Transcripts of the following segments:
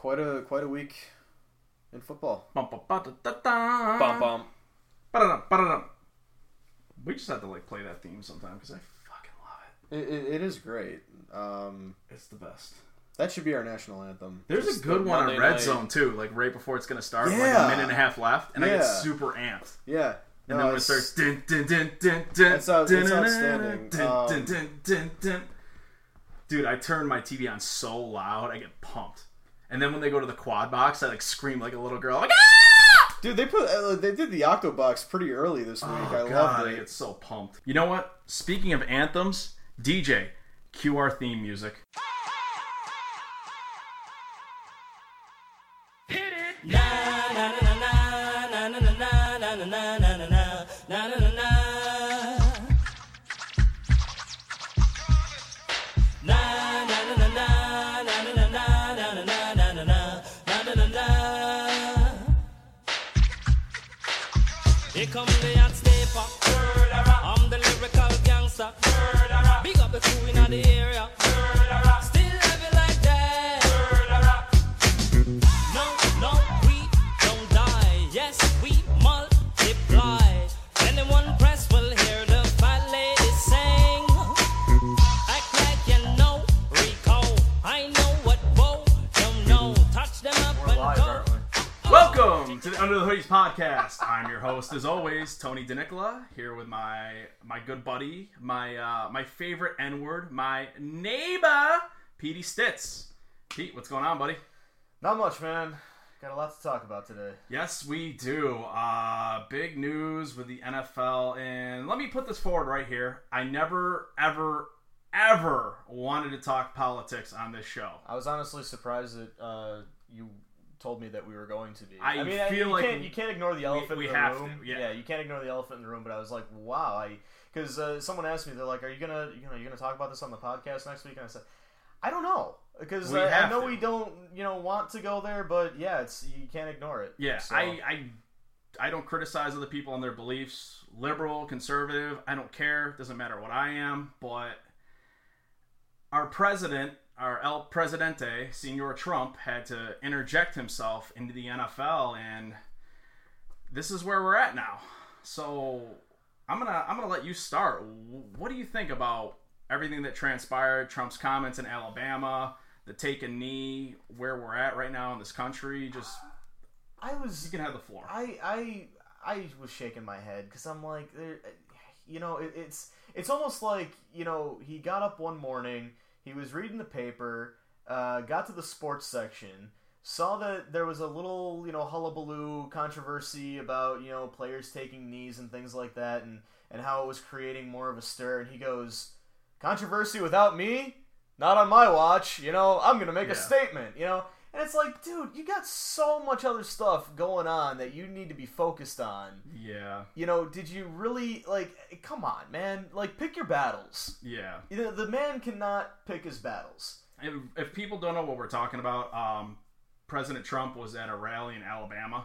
Quite a week in football. We just have to like play that theme sometime because I fucking love it. It is great. It's the best. That should be our national anthem. There's just a good one on Red Zone too, like right before it's gonna start, like a minute and a half left, and I get super amped. Yeah. And then when it starts, it's outstanding. Dude, I turn my TV on so loud, I get pumped. And then when they go to the quad box, I like scream like a little girl, like ah! Dude, they did the Octobox pretty early this week. I loved it. I get so pumped. You know what? Speaking of anthems, DJ, cue our theme music. Hit it! Na na na na na na na na na na na na na na na na. Here come the hot sniper. I'm the lyrical gangster. Big up the crew in the area. Still living like that. No, we don't die. Yes, we multiply. Anyone press will hear the fat lady sing. Act like you know Rico. I know what Bo don't know. Touch them up and go. Welcome to the Under the Hoodies Podcast. I'm your host, as always, Tony DeNicola, here with my good buddy, my favorite N-word, my neighbor, Petey Stitz. Pete, what's going on, buddy? Not much, man. Got a lot to talk about today. Yes, we do. Big news with the NFL, and let me put this forward right here. I never, ever wanted to talk politics on this show. I was honestly surprised that you told me that we were going to be. You can't ignore the elephant in the room. Yeah, you can't ignore the elephant in the room. But I was like, wow, because someone asked me, they're like, "Are you gonna, you're gonna talk about this on the podcast next week?" And I said, "I don't know," because I know we don't, want to go there. But yeah, you can't ignore it. Yeah, so. I don't criticize other people and their beliefs. Liberal, conservative, I don't care. Doesn't matter what I am. But our president. Our El Presidente, Senor Trump, had to interject himself into the NFL, and this is where we're at now. So I'm gonna let you start. What do you think about everything that transpired? Trump's comments in Alabama, the take a knee, where we're at right now in this country. Just you can have the floor. I was shaking my head because I'm like, it's almost like he got up one morning. He was reading the paper, got to the sports section, saw that there was a little, hullabaloo controversy about, players taking knees and things like that and how it was creating more of a stir. And he goes, controversy without me? Not on my watch. I'm going to make a statement, And it's like, dude, you got so much other stuff going on that you need to be focused on. Yeah. Did you really, come on, man. Pick your battles. Yeah. The man cannot pick his battles. If people don't know what we're talking about, President Trump was at a rally in Alabama,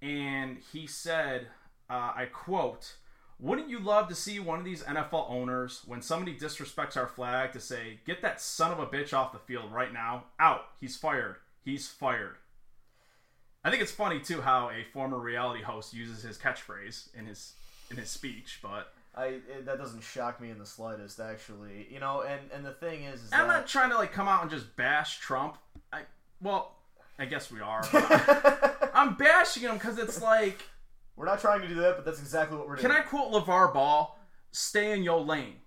and he said, I quote, "Wouldn't you love to see one of these NFL owners, when somebody disrespects our flag, to say, 'Get that son of a bitch off the field right now. Out. He's fired. He's fired.'" I think it's funny too how a former reality host uses his catchphrase in his speech, but that doesn't shock me in the slightest, actually. And the thing is I'm not trying to come out and just bash Trump. I guess we are. I'm bashing him because it's like we're not trying to do that, but that's exactly what we're doing. Can I quote LeVar Ball? "Stay in your lane.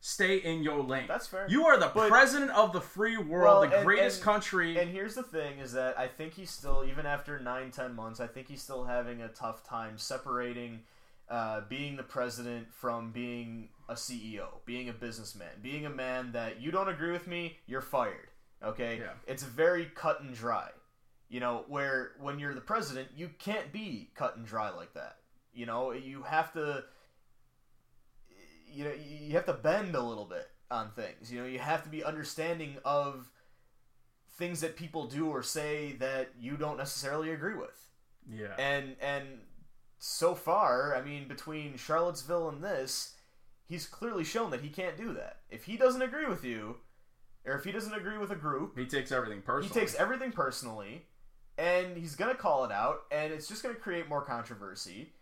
Stay in your lane." That's fair. You are the president of the free world, the greatest country. And here's the thing is that I think he's still, even after 9-10 months, I think he's still having a tough time separating being the president from being a CEO, being a businessman, being a man that you don't agree with me, you're fired. Okay? Yeah. It's very cut and dry. Where when you're the president, you can't be cut and dry like that. You have to... you have to bend a little bit on things. You have to be understanding of things that people do or say that you don't necessarily agree with. Yeah. And so far, I mean, between Charlottesville and this, he's clearly shown that he can't do that. If he doesn't agree with you, or if he doesn't agree with a group, he takes everything personally. And he's going to call it out, and it's just going to create more controversy.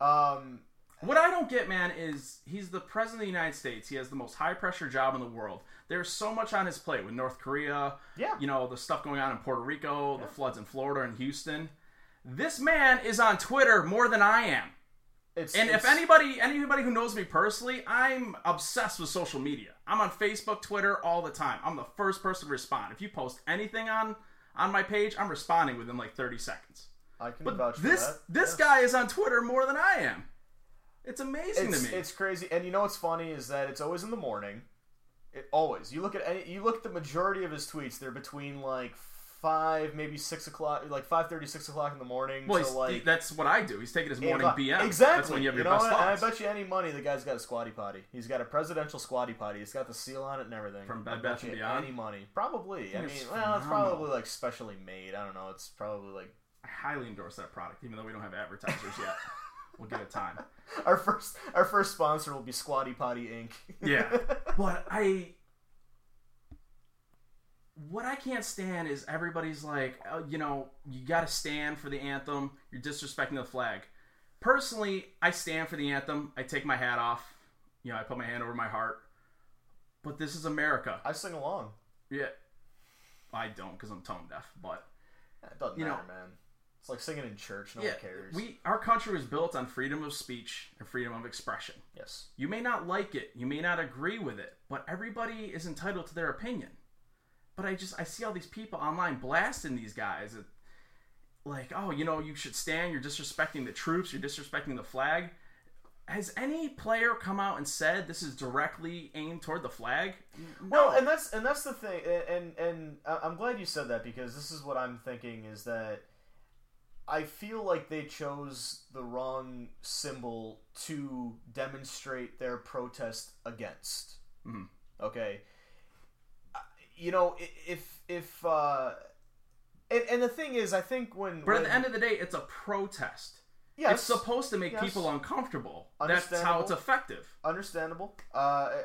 What I don't get, man, is he's the president of the United States. He has the most high-pressure job in the world. There's so much on his plate with North Korea, you know, the stuff going on in Puerto Rico, the floods in Florida and Houston. This man is on Twitter more than I am. If anybody who knows me personally, I'm obsessed with social media. I'm on Facebook, Twitter all the time. I'm the first person to respond. If you post anything on my page, I'm responding within like 30 seconds. I can vouch for that. This guy is on Twitter more than I am. It's amazing to me. It's crazy. And you know what's funny is that it's always in the morning. You look at the majority of his tweets, they're between like 5, maybe 6 o'clock, like 5:30, 6 o'clock in the morning. Well, that's what I do. He's taking his morning BM. Exactly. That's when you have your best thoughts. I bet you any money the guy's got a Squatty Potty. He's got a presidential Squatty Potty. It's got the seal on it and everything. From Bed Bath and Beyond? Any money. Probably. I mean, it's probably like specially made. I don't know. It's probably like... I highly endorse that product, even though we don't have advertisers yet. We'll give it time. Our first sponsor will be Squatty Potty Inc. Yeah. But what I can't stand is everybody's like, you got to stand for the anthem. You're disrespecting the flag. Personally, I stand for the anthem. I take my hat off. I put my hand over my heart. But this is America. I sing along. Yeah. I don't because I'm tone deaf, but... It doesn't matter, man. It's like singing in church. No one cares. Our country was built on freedom of speech and freedom of expression. Yes. You may not like it. You may not agree with it. But everybody is entitled to their opinion. But I see all these people online blasting these guys. Like, you should stand. You're disrespecting the troops. You're disrespecting the flag. Has any player come out and said this is directly aimed toward the flag? No, and that's the thing. And I'm glad you said that because this is what I'm thinking is that I feel like they chose the wrong symbol to demonstrate their protest against. Mm-hmm. Okay. And the thing is, I think But at the end of the day, it's a protest. Yes. It's supposed to make people uncomfortable. That's how it's effective. Understandable.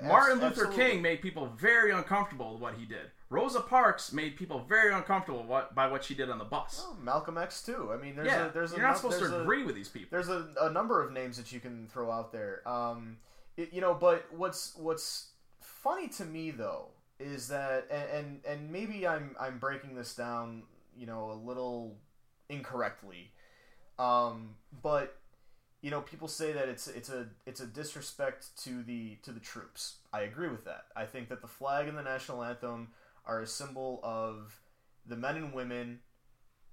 Martin Luther King made people very uncomfortable with what he did. Rosa Parks made people very uncomfortable by what she did on the bus. Well, Malcolm X, too. I mean, you're not supposed to agree with these people. There's a number of names that you can throw out there. But what's funny to me, though, is that, and maybe I'm breaking this down, a little incorrectly. But people say that it's a disrespect to the troops. I agree with that. I think that the flag and the national anthem are a symbol of the men and women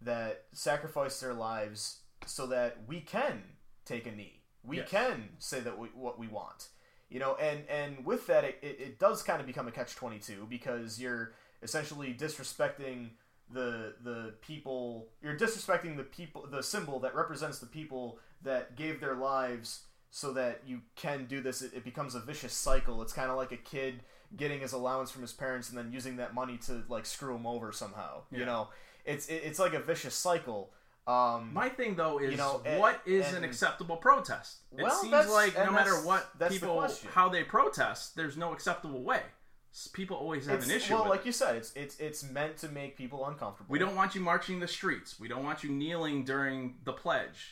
that sacrificed their lives so that we can take a knee. We can say that what we want, and with that, it does kind of become a catch-22 because you're essentially disrespecting the people, you're disrespecting the people, the symbol that represents the people that gave their lives so that you can do this. It becomes a vicious cycle. It's kind of like a kid getting his allowance from his parents and then using that money to like screw him over somehow. Yeah. It's like a vicious cycle. My thing though is what is an acceptable protest? It seems like no matter what people how they protest, there's no acceptable way. People always have an issue. Well, with like you said, it's meant to make people uncomfortable. We don't want you marching the streets. We don't want you kneeling during the pledge.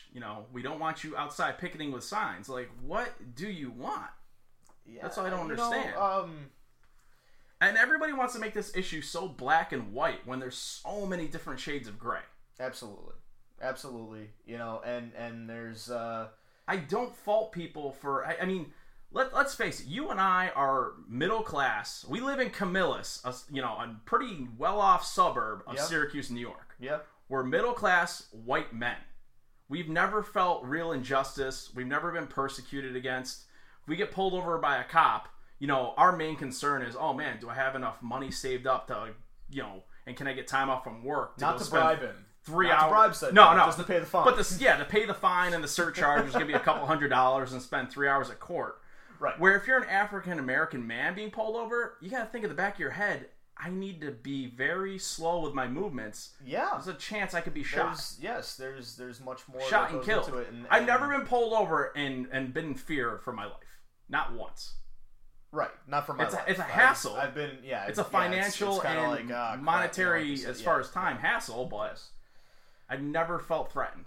We don't want you outside picketing with signs. Like, what do you want? Yeah, that's what I don't understand. And everybody wants to make this issue so black and white when there's so many different shades of gray. Absolutely, absolutely. And there's. I don't fault people for. I mean. Let's face it. You and I are middle class. We live in Camillus, a pretty well-off suburb of Syracuse, New York. Yeah, we're middle-class white men. We've never felt real injustice. We've never been persecuted against. If we get pulled over by a cop, our main concern is, oh man, do I have enough money saved up to, and can I get time off from work to not go bribe him. 3 hours. No. Just to pay the fine. But to pay the fine and the surcharge is going to be a couple $100 and spend 3 hours at court. Right. Where if you're an African-American man being pulled over, you got to think at the back of your head, I need to be very slow with my movements. Yeah. There's a chance I could be shot. There's much more. Shot and killed. I've never been pulled over and been in fear for my life. Not once. Right, not for my life. It's a hassle. I've been, yeah. It's a financial and like, monetary, as far as time, hassle, but I've never felt threatened.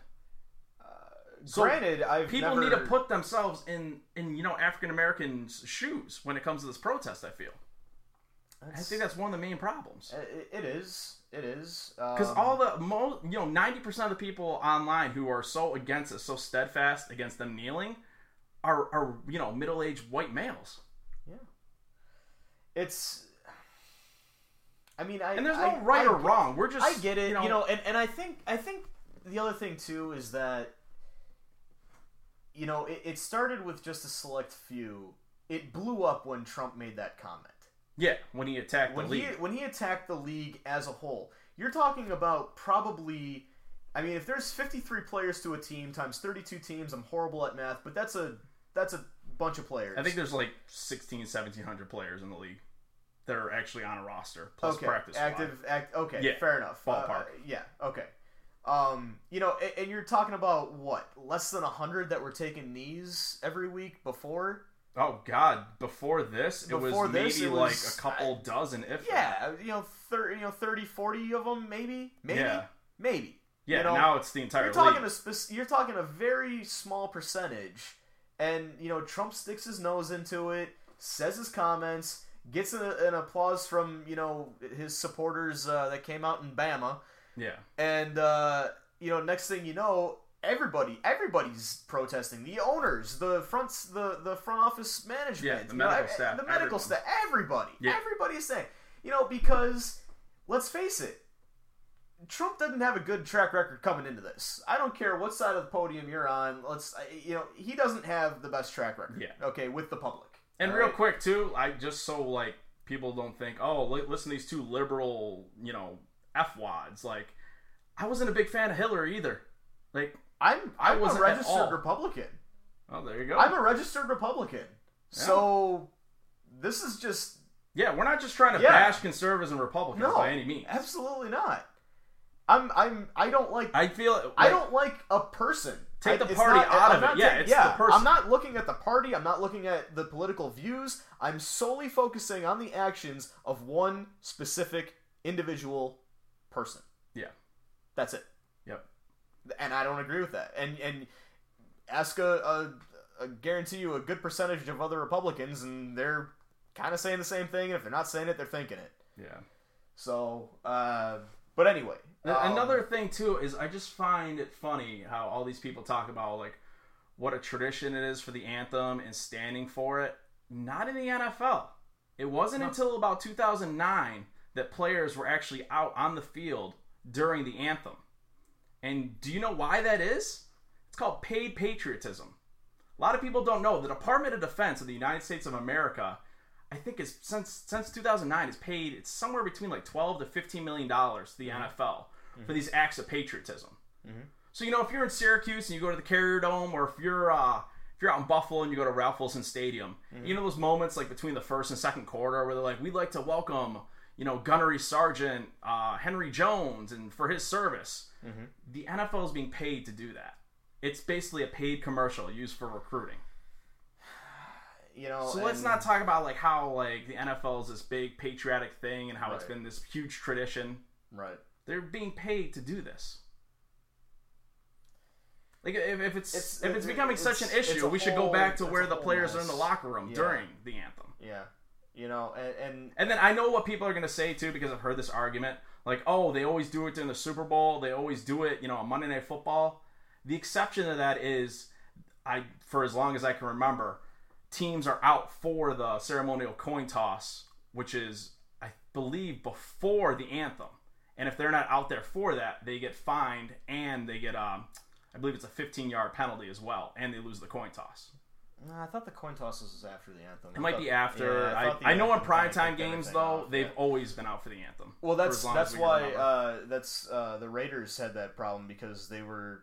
So granted, people need to put themselves in African Americans' shoes when it comes to this protest. I feel. I think that's one of the main problems. It is. Because 90% of the people online who are so against us, so steadfast against them kneeling, are middle-aged white males. Yeah. It's. I mean, I and there's no right or wrong. We're just. I get it. And I think the other thing too is that. It started with just a select few. It blew up when Trump made that comment. Yeah, when he attacked the league. When he attacked the league as a whole. You're talking about probably... I mean, if there's 53 players to a team times 32 teams, I'm horrible at math, but that's a bunch of players. I think there's like 1,700 players in the league that are actually on a roster, plus practice. Fair enough. Ballpark. Okay. And you're talking about what? Less than 100 that were taking knees every week before? Oh God! Before this, it was maybe a couple dozen. If 30, 40 of them, maybe, yeah. Maybe. Yeah. Now it's the entire. You're talking a very small percentage, and Trump sticks his nose into it, says his comments, gets an applause from his supporters that came out in Bama. Yeah. And next thing you know. Everybody's protesting. The owners, the front office management, the medical staff, everybody. Yeah. Everybody is saying, because let's face it, Trump doesn't have a good track record coming into this. I don't care what side of the podium you're on. He doesn't have the best track record. Yeah. Okay, with the public. And real quick too, I just so like people don't think, oh, listen to these two liberal, f-wads. Like, I wasn't a big fan of Hillary either. Like. I wasn't a registered Republican. Oh, there you go. I'm a registered Republican. Yeah. So this is just... Yeah, we're not just trying to bash conservatives and Republicans by any means. Absolutely not. I don't like... I feel... Like, I don't like a person. Take the party out of it. Yeah, it's the person. I'm not looking at the party. I'm not looking at the political views. I'm solely focusing on the actions of one specific individual person. Yeah. That's it. Yep. And I don't agree with that. And ask a guarantee you a good percentage of other Republicans, and they're kind of saying the same thing. And if they're not saying it, they're thinking it. Yeah. So, but anyway. Another thing, too, is I just find it funny how all these people talk about, like, what a tradition it is for the anthem and standing for it. Not in the NFL. It wasn't until about 2009 that players were actually out on the field during the anthem. And do you know why that is? It's called paid patriotism. A lot of people don't know. The Department of Defense of the United States of America, I think is since 2009, has paid somewhere between like $12 to $15 million to the NFL for these acts of patriotism. Mm-hmm. So, if you're in Syracuse and you go to the Carrier Dome, or if you're out in Buffalo and you go to Ralph Wilson Stadium, those moments like between the first and second quarter where they're like, we'd like to welcome... Gunnery Sergeant Henry Jones, and for his service, the NFL is being paid to do that. It's basically a paid commercial used for recruiting. So let's not talk about like how like the NFL is this big patriotic thing and how it's been this huge tradition. Right, they're being paid to do this. Like if it's becoming such an issue, we should go back to where the players are in the locker room during the anthem. Yeah. And then I know what people are going to say, too, because I've heard this argument. Like, oh, they always do it during the Super Bowl. They always do it, on Monday Night Football. The exception to that is, for as long as I can remember, teams are out for the ceremonial coin toss, which is, I believe, before the anthem. And if they're not out there for that, they get fined and they get, I believe it's a 15-yard penalty as well, and they lose the coin toss. No, I thought the coin tosses was after the anthem. It might be after. Yeah, I know in primetime games, though, they've always been out for the anthem. Well, that's why the Raiders had that problem, because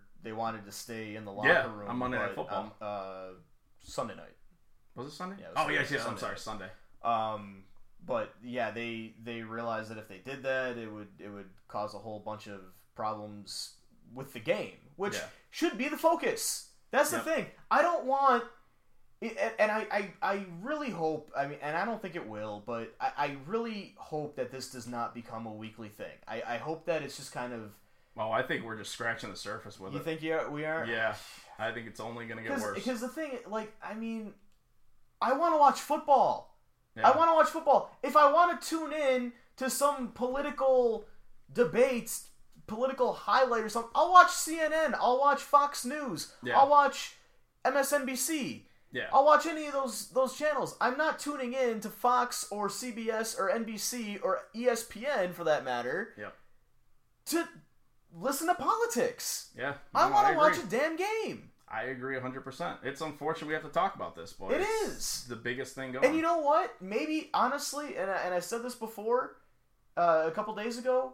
they wanted to stay in the locker room. Yeah, on Monday Night Football. Sunday night. Was it Sunday? Yeah, it was Sunday. I'm sorry, Sunday. But, yeah, they realized that if they did that, it would cause a whole bunch of problems with the game, which should be the focus. That's the thing. I don't want... And I really hope, I mean, and I don't think it will, but I really hope that this does not become a weekly thing. I hope that it's just kind of... Well, I think we're just scratching the surface with it. You think we are? Yeah. I think it's only going to get worse. Because the thing, like, I mean, I want to watch football. Yeah. I want to watch football. If I want to tune in to some political debates, political highlight or something, I'll watch CNN. I'll watch Fox News. Yeah. I'll watch MSNBC. Yeah. I'll watch any of those channels. I'm not tuning in to Fox or CBS or NBC or ESPN, for that matter, yep, to listen to politics. Yeah. No, I want to watch a damn game. I agree 100%. It's unfortunate we have to talk about this, but it is the biggest thing going. And you know what? Maybe, honestly, and I said this before, a couple days ago,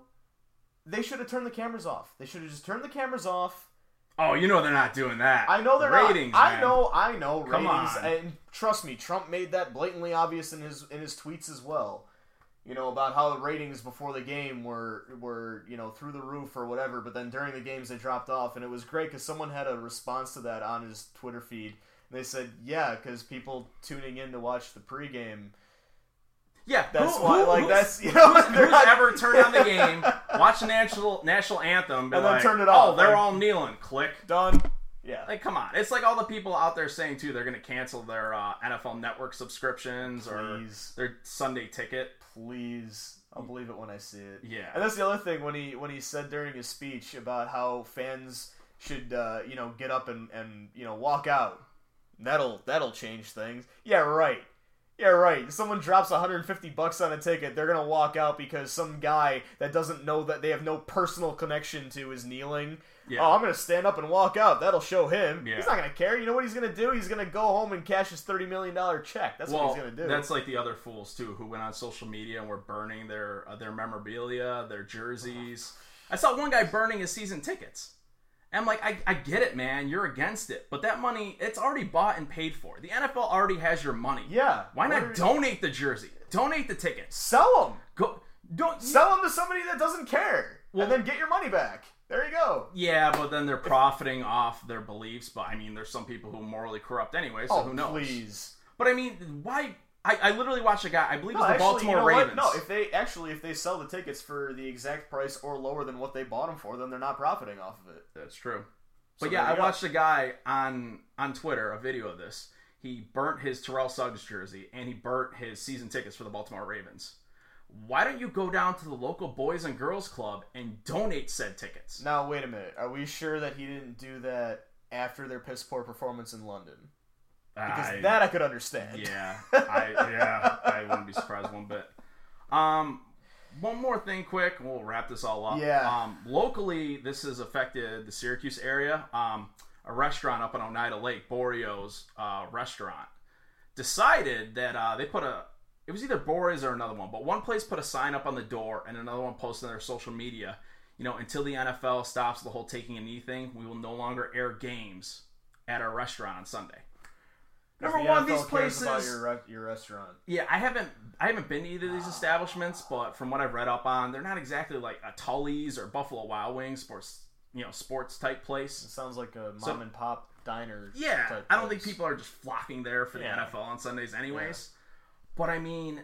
they should have turned the cameras off. They should have just turned the cameras off. Oh, you know they're not doing that. I know they're ratings, not. Man. I know. Come ratings. On. And trust me, Trump made that blatantly obvious in his tweets as well. You know, about how the ratings before the game were you know, through the roof or whatever, but then during the games they dropped off, and it was great because someone had a response to that on his Twitter feed. And they said, yeah, because people tuning in to watch the pregame. Yeah, that's why. Like, that's, you know, who's ever turned on the game, watch the national anthem, and then turn it off. Oh, they're all kneeling. Click, done. Yeah, like, come on. It's like all the people out there saying too, they're going to cancel their NFL Network subscriptions or their Sunday ticket. Please, I'll believe it when I see it. Yeah, and that's the other thing when he said during his speech about how fans should you know, get up and you know, walk out. That'll change things. Yeah, right. Yeah, right. Someone drops $150 on a ticket, they're going to walk out because some guy that doesn't know, that they have no personal connection to, is kneeling. Yeah. Oh, I'm going to stand up and walk out. That'll show him. Yeah. He's not going to care. You know what he's going to do? He's going to go home and cash his $30 million check. That's what he's going to do. That's like the other fools, too, who went on social media and were burning their memorabilia, their jerseys. I saw one guy burning his season tickets. I'm like, I get it, man. You're against it. But that money, it's already bought and paid for. The NFL already has your money. Yeah. Why not donate the jersey? Donate the ticket. Sell them. Sell them to somebody that doesn't care. Well, and then get your money back. There you go. Yeah, but then they're profiting off their beliefs. But, I mean, there's some people who are morally corrupt anyway, so who knows? Please. But, I mean, why... I literally watched a guy, I believe it was the Baltimore Ravens. What? No, if they sell the tickets for the exact price or lower than what they bought them for, then they're not profiting off of it. That's true. So but yeah, I watched a guy on Twitter, a video of this. He burnt his Terrell Suggs jersey, and he burnt his season tickets for the Baltimore Ravens. Why don't you go down to the local Boys and Girls Club and donate said tickets? Now, wait a minute. Are we sure that he didn't do that after their piss-poor performance in London? Because that I could understand. Yeah, I wouldn't be surprised one bit. One more thing quick, we'll wrap this all up. Yeah. Locally, this has affected the Syracuse area. A restaurant up on Oneida Lake, Boreo's restaurant, decided that they put it was either Boreo's or another one, but one place put a sign up on the door and another one posted on their social media, you know, until the NFL stops the whole taking a knee thing, we will no longer air games at our restaurant on Sunday. Number one, these places. About your restaurant. Yeah, I haven't been to either of these establishments, but from what I've read up on, they're not exactly like a Tully's or Buffalo Wild Wings sports type place. It sounds like a mom and pop diner. Yeah, type I don't place. Think people are just flocking there for the NFL on Sundays, anyways. Yeah. But I mean,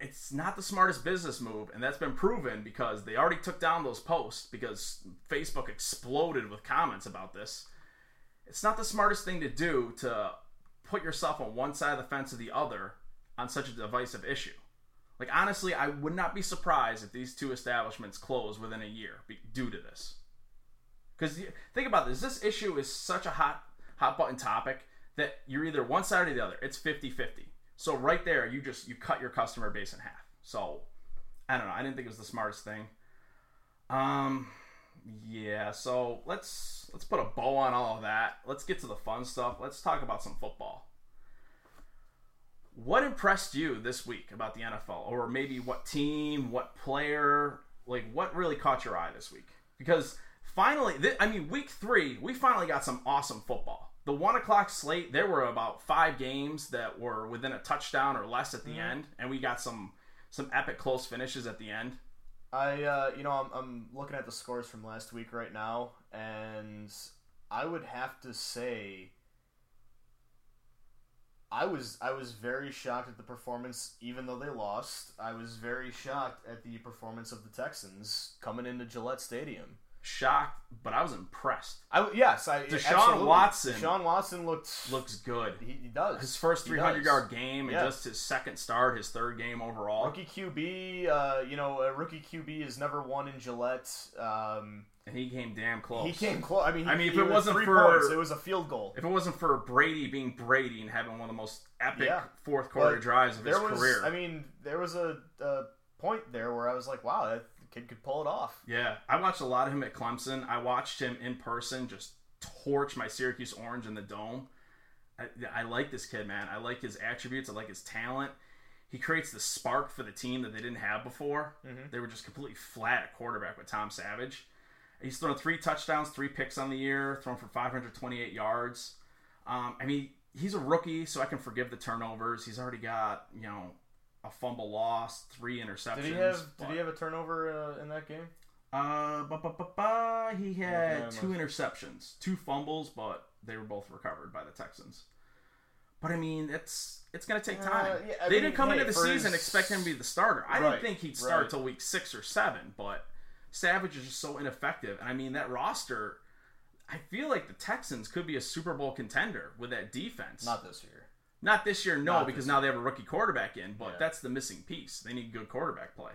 it's not the smartest business move, and that's been proven because they already took down those posts because Facebook exploded with comments about this. It's not the smartest thing to do to put yourself on one side of the fence or the other on such a divisive issue. Like, honestly, I would not be surprised if these two establishments close within a year due to this. Because think about this issue is such a hot button topic that you're either one side or the other. It's 50-50. So right there, you cut your customer base in half. So, I don't know. I didn't think it was the smartest thing. Yeah, so let's put a bow on all of that. Let's get to the fun stuff. Let's talk about some football. What impressed you this week about the NFL? Or maybe what team, what player, like what really caught your eye this week? Because finally, week 3, we finally got some awesome football. The 1 o'clock slate, there were about 5 games that were within a touchdown or less at the end. And we got some epic close finishes at the end. I'm looking at the scores from last week right now, and I would have to say I was very shocked at the performance, even though they lost. I was very shocked at the performance of the Texans coming into Gillette Stadium. Shocked, but I was impressed. Deshaun Watson looks good. He does. His first 300-yard game and just his second start, his third game overall. Rookie QB, a rookie QB is never won in Gillette. And he came damn close. If it wasn't it was a field goal. If it wasn't for Brady being Brady and having one of the most epic fourth quarter drives of his career. I mean, there was a point there where I was like, wow, that kid could pull it off. Yeah. I watched a lot of him at Clemson. I watched him in person just torch my Syracuse Orange in the dome. I like this kid, man. I like his attributes. I like his talent. He creates the spark for the team that they didn't have before. Mm-hmm. They were just completely flat at quarterback with Tom Savage. He's thrown 3 touchdowns, 3 picks on the year, thrown for 528 yards. He's a rookie, so I can forgive the turnovers. He's already got, a fumble loss, 3 interceptions. Did he have a turnover in that game? He had 2 interceptions, 2 fumbles, but they were both recovered by the Texans. But, it's going to take time. They didn't come into the season expecting him to be the starter. I didn't think he'd start till week 6 or 7, but Savage is just so ineffective. And, that roster, I feel like the Texans could be a Super Bowl contender with that defense. Not this year, no, because now they have a rookie quarterback in, but that's the missing piece. They need good quarterback play.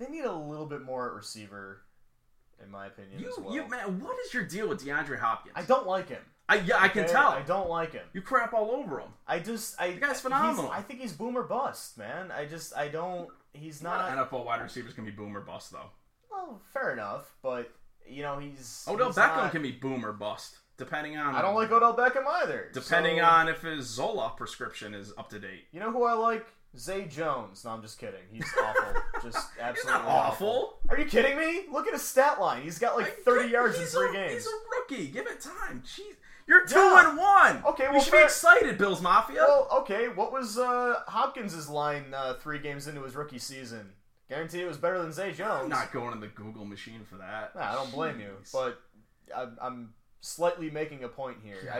They need a little bit more at receiver, in my opinion, as well. Man, what is your deal with DeAndre Hopkins? I don't like him. I can tell. I don't like him. You crap all over him. The guy's phenomenal. I think he's boom or bust, man. Not NFL wide receivers can be boom or bust, though. Well, fair enough, but he's Odell Beckham can be boom or bust, depending on. I don't like Odell Beckham either. Depending on if his Zola prescription is up to date. You know who I like? Zay Jones. No, I'm just kidding. He's awful. Just absolutely awful. Are you kidding me? Look at his stat line. He's got like 30 yards in 3 games. He's a rookie. Give it time. Jeez. You're 2-1. Okay, well, you should be excited, Bills Mafia. Well, okay. What was Hopkins' line 3 games into his rookie season? Guarantee it was better than Zay Jones. I'm not going in the Google machine for that. Nah, I don't blame you, but I'm slightly making a point here. Yeah,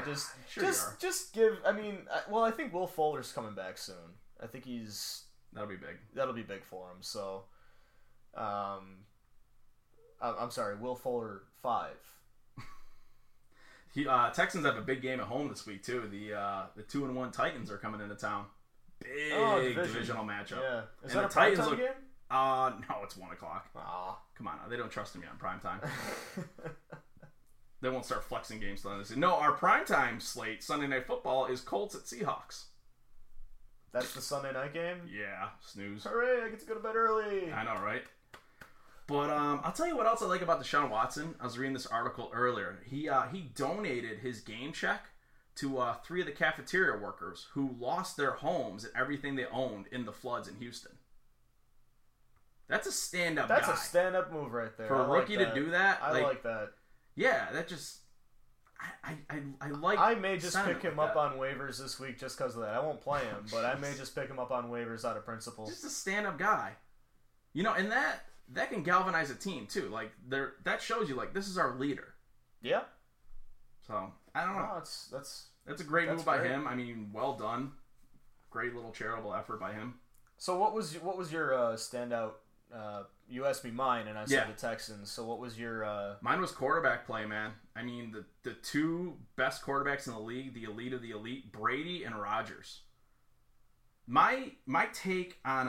I think Will Fuller's coming back soon. I think that'll be big. That'll be big for him. So, I'm sorry, Will Fuller 5. Texans have a big game at home this week too. The 2-1 Titans are coming into town. Big divisional matchup. Yeah, is that a Titans game? No, it's 1:00. Aw, come on, they don't trust me on primetime. They won't start flexing games till this. No, our primetime slate, Sunday Night Football, is Colts at Seahawks. That's the Sunday night game? Yeah, snooze. Hooray, I get to go to bed early. I know, right? But I'll tell you what else I like about Deshaun Watson. I was reading this article earlier. He donated his game check to 3 of the cafeteria workers who lost their homes and everything they owned in the floods in Houston. That's a stand-up guy. That's a stand-up move right there. For a rookie to do that. I like that. Yeah, that just... I like... I may just pick him up on waivers this week just because of that. I won't play him, but I may just pick him up on waivers out of principle. Just a stand-up guy. And that can galvanize a team, too. Like, that shows you, like, this is our leader. Yeah. So, I don't know. No, that's a great move by him. Well done. Great little charitable effort by him. So what was your standout? You asked me mine, and I said the Texans. So what was your? Mine was quarterback play, man. The 2 best quarterbacks in the league, the elite of the elite, Brady and Rodgers. My take on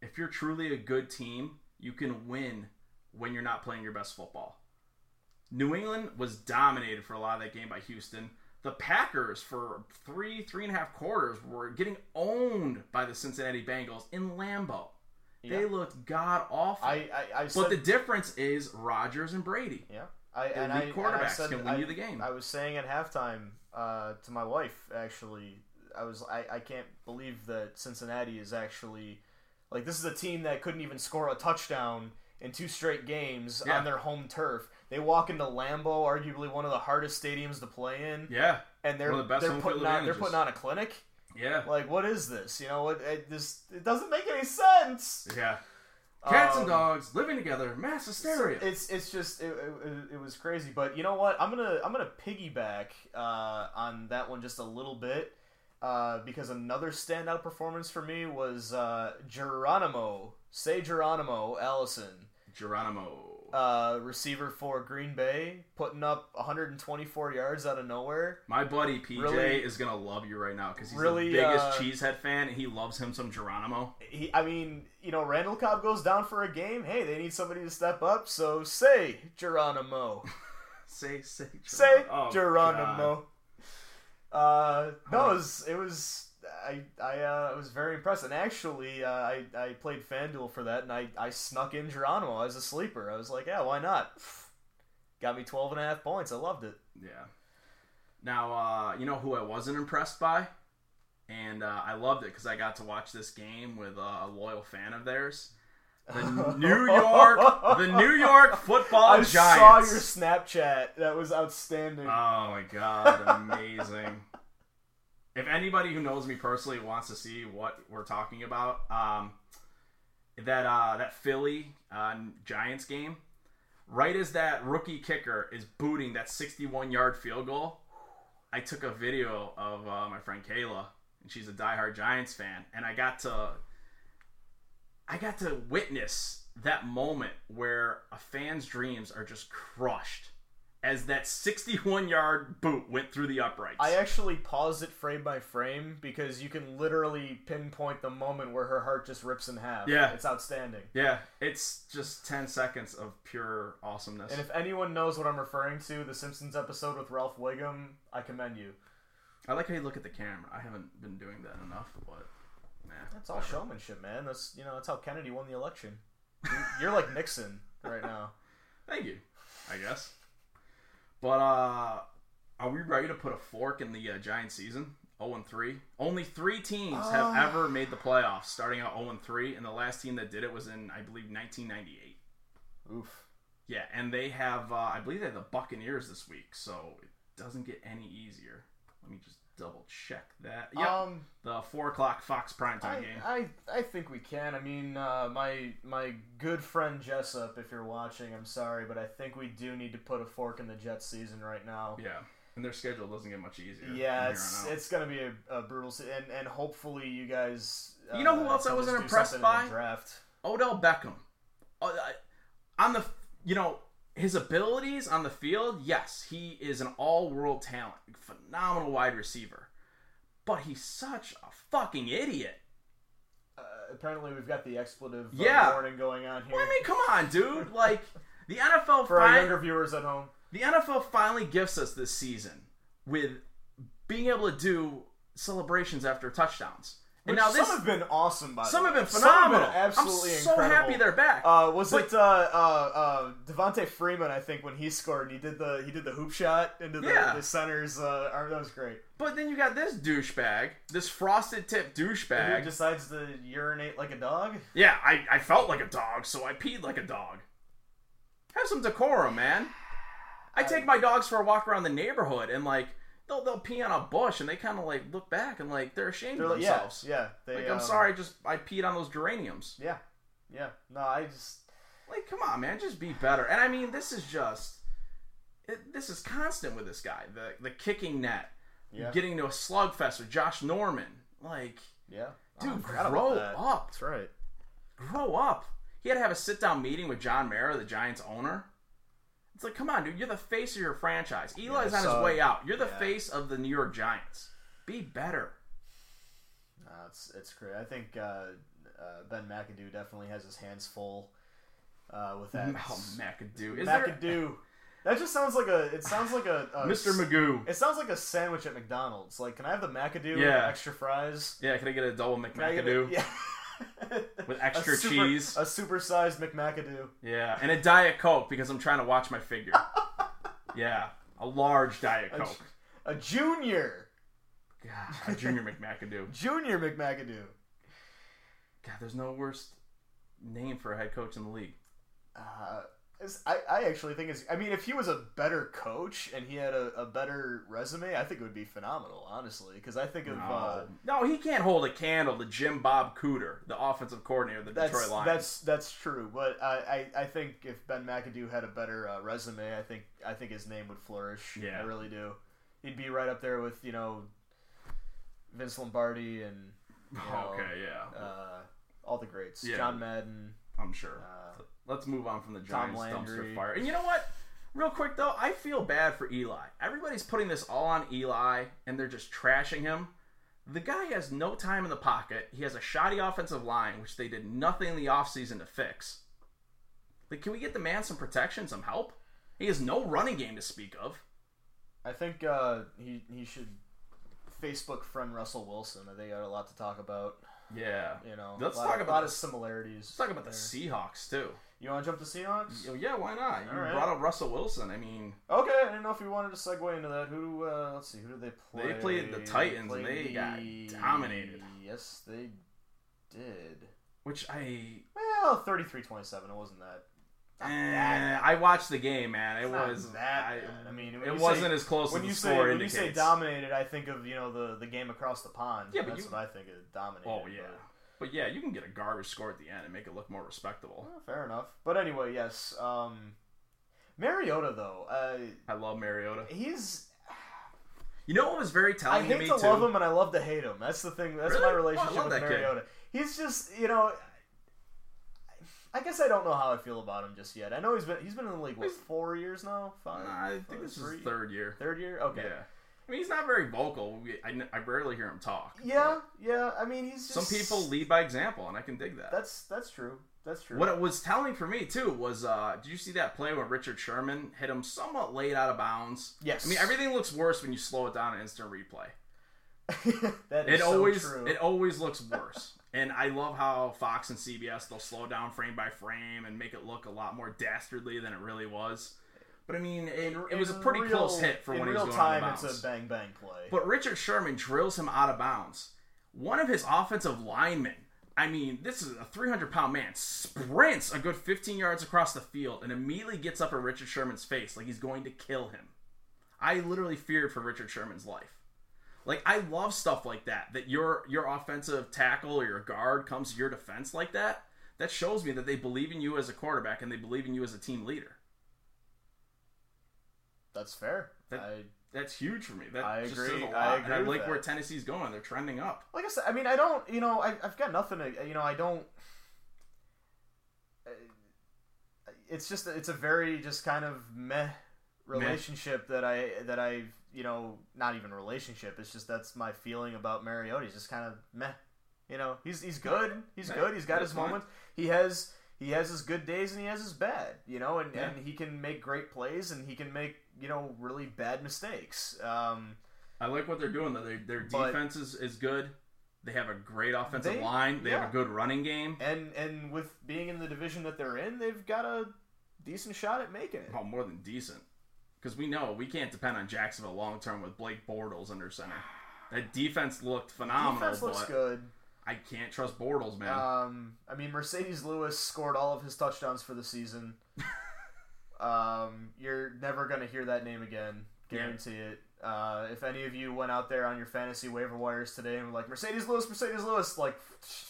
if you're truly a good team, you can win when you're not playing your best football. New England was dominated for a lot of that game by Houston. The Packers, for 3.5 quarters, were getting owned by the Cincinnati Bengals in Lambeau. Yeah. They looked god-awful. But the difference is Rodgers and Brady. Yeah, quarterbacks can win you the game. I was saying at halftime to my wife, actually, I can't believe that Cincinnati is actually... Like, this is a team that couldn't even score a touchdown in 2 straight games on their home turf. They walk into Lambeau, arguably one of the hardest stadiums to play in. Yeah, and they're putting on a clinic. Yeah, like what is this? It doesn't make any sense. Yeah, cats and dogs living together, mass hysteria. So it's just it was crazy. But you know what? I'm gonna piggyback on that one just a little bit. because another standout performance for me was Geronimo Allison. Geronimo. Receiver for Green Bay, putting up 124 yards out of nowhere. My buddy PJ is going to love you right now because he's really, the biggest cheesehead fan, and he loves him some Geronimo. Randall Cobb goes down for a game. Hey, they need somebody to step up, so say Geronimo. say Geronimo. Say Geronimo. I was very impressed, and actually, I played FanDuel for that, and I snuck in Geronimo as a sleeper. I was like, yeah, why not? Got me 12 and a half points. I loved it. Yeah. Now, you know who I wasn't impressed by? And I loved it because I got to watch this game with a loyal fan of theirs. The New York Football Giants. I saw your Snapchat. That was outstanding. Oh my God, amazing. If anybody who knows me personally wants to see what we're talking about, that Philly Giants game, right as that rookie kicker is booting that 61-yard field goal, I took a video of my friend Kayla, and she's a diehard Giants fan, and I got to witness that moment where a fan's dreams are just crushed as that 61-yard boot went through the uprights. I actually paused it frame by frame because you can literally pinpoint the moment where her heart just rips in half. Yeah. It's outstanding. Yeah. It's just 10 seconds of pure awesomeness. And if anyone knows what I'm referring to, the Simpsons episode with Ralph Wiggum, I commend you. I like how you look at the camera. I haven't been doing that enough, but... That's all showmanship, man. That's how Kennedy won the election. You're like Nixon right now. Thank you, I guess. But are we ready to put a fork in the Giants season? 0-3. Only three teams have ever made the playoffs, starting out 0-3, and the last team that did it was in, I believe, 1998. Oof. Yeah, and they have, I believe, they have the Buccaneers this week, so it doesn't get any easier. Let me just double check that. Yep, the 4:00 Fox primetime game. I think we can. I mean, my good friend Jessup, if you're watching, I'm sorry, but I think we do need to put a fork in the Jets season right now. Yeah, and their schedule doesn't get much easier. Yeah, it's going to be a brutal season, and hopefully you guys. You know who else I wasn't impressed by? Draft Odell Beckham. His abilities on the field, yes, he is an all-world talent, phenomenal wide receiver, but he's such a fucking idiot. Apparently, we've got the expletive warning going on here. Well, I mean, come on, dude. Like, the NFL for our younger viewers at home, the NFL finally gifts us this season with being able to do celebrations after touchdowns. And now some have been awesome, by the way. Some have been phenomenal. Have been absolutely incredible. I'm so happy they're back. Was it Devontae Freeman, I think, when he scored, he did the hoop shot into the center's arm. That was great. But then you got this douchebag, this frosted tip douchebag. Who decides to urinate like a dog? Yeah, I felt like a dog, so I peed like a dog. Have some decorum, man. I take my dogs for a walk around the neighborhood, and like, They'll pee on a bush, and they kind of like look back and like they're ashamed of themselves. Yeah, I'm sorry, I peed on those geraniums. Yeah. No, I just like, come on, man, just be better. And I mean, this is constant with this guy. The kicking net, getting to a slugfest with Josh Norman. Like, yeah, dude, grow up. That's right. Grow up. He had to have a sit down meeting with John Mara, the Giants owner. It's like, come on, dude. You're the face of your franchise. Eli's on his way out. You're the face of the New York Giants. Be better. It's great. I think Ben McAdoo definitely has his hands full with that. Oh, McAdoo. That just sounds like a Mr. Magoo. It sounds like a sandwich at McDonald's. Like, can I have the McAdoo with extra fries? Yeah, can I get a double McMcAdoo? Yeah. With extra cheese. A supersized McMcAdoo. Yeah, and a Diet Coke because I'm trying to watch my figure. Yeah, a large Diet Coke. A junior. God, a junior McMcAdoo. Junior McMcAdoo. God, there's no worse name for a head coach in the league. I actually think it's... I mean, if he was a better coach and he had a better resume, I think it would be phenomenal, honestly. Because I think of... No, he can't hold a candle to Jim Bob Cooter, the offensive coordinator of the Detroit Lions. That's true. But I think if Ben McAdoo had a better resume, I think his name would flourish. Yeah. I really do. He'd be right up there with, Vince Lombardi and all the greats. Yeah. John Madden. I'm sure. Let's move on from the Giants dumpster fire. And you know what? Real quick, though, I feel bad for Eli. Everybody's putting this all on Eli, and they're just trashing him. The guy has no time in the pocket. He has a shoddy offensive line, which they did nothing in the offseason to fix. Like, can we get the man some protection, some help? He has no running game to speak of. I think he should Facebook friend Russell Wilson. They got a lot to talk about. Yeah. You know, let's talk about a lot of similarities. Let's talk about the Seahawks, too. You want to jump to Seahawks? Yeah, why not? You brought up Russell Wilson. I mean... Okay, I didn't know if you wanted to segue into that. Who did they play? They played the Titans, and they got dominated. Yes, they did. Which I... Well, 33-27. It wasn't that... I watched the game, man. It was that. I mean, it wasn't as close as the score indicates. When you say dominated, I think of the game across the pond. Yeah, but that's what I think is dominated. Oh yeah. But yeah, you can get a garbage score at the end and make it look more respectable. Well, fair enough. But anyway, yes. Mariota, though. I love Mariota. He's... You know what was very telling to me, too? I hate to love him and I love to hate him. That's the thing. That's my relationship with Mariota. Kid. He's just, I guess I don't know how I feel about him just yet. I know he's been in the league, 4 years now? 5? Nah, I think this is his third year. Third year? Okay. Yeah. I mean, he's not very vocal. I barely hear him talk. Yeah. I mean, he's just... Some people lead by example, and I can dig that. That's true. What it was telling for me, too, was... did you see that play where Richard Sherman hit him somewhat late out of bounds? Yes. I mean, everything looks worse when you slow it down in instant replay. That is so true. It always looks worse. And I love how Fox and CBS, they'll slow down frame by frame and make it look a lot more dastardly than it really was. But, I mean, it was a pretty close hit for when he was going out of bounds. In real time, it's a bang-bang play. But Richard Sherman drills him out of bounds. One of his offensive linemen, I mean, this is a 300-pound man, sprints a good 15 yards across the field and immediately gets up in Richard Sherman's face like he's going to kill him. I literally feared for Richard Sherman's life. Like, I love stuff like that, that your offensive tackle or your guard comes to your defense like that. That shows me that they believe in you as a quarterback and they believe in you as a team leader. That's fair. That's huge for me. I agree. I like where Tennessee's going. They're trending up. Like I said, I mean, I don't, I've got nothing to, I don't. It's just, it's a very just kind of meh relationship that I not even relationship. It's just that's my feeling about Mariota. He's just kind of meh. He's good. He's good. He's got his moments. He has his good days and he has his bad, and he can make great plays and he can make, really bad mistakes. I like what they're doing, though. Their defense is good. They have a great offensive line. They have a good running game. And with being in the division that they're in, they've got a decent shot at making it. Oh, more than decent. Because we know we can't depend on Jacksonville long-term with Blake Bortles under center. That defense looked phenomenal. Defense looks good. I can't trust Bortles, man. I mean, Mercedes Lewis scored all of his touchdowns for the season. You're never going to hear that name again. Guarantee it. If any of you went out there on your fantasy waiver wires today and were like, Mercedes Lewis,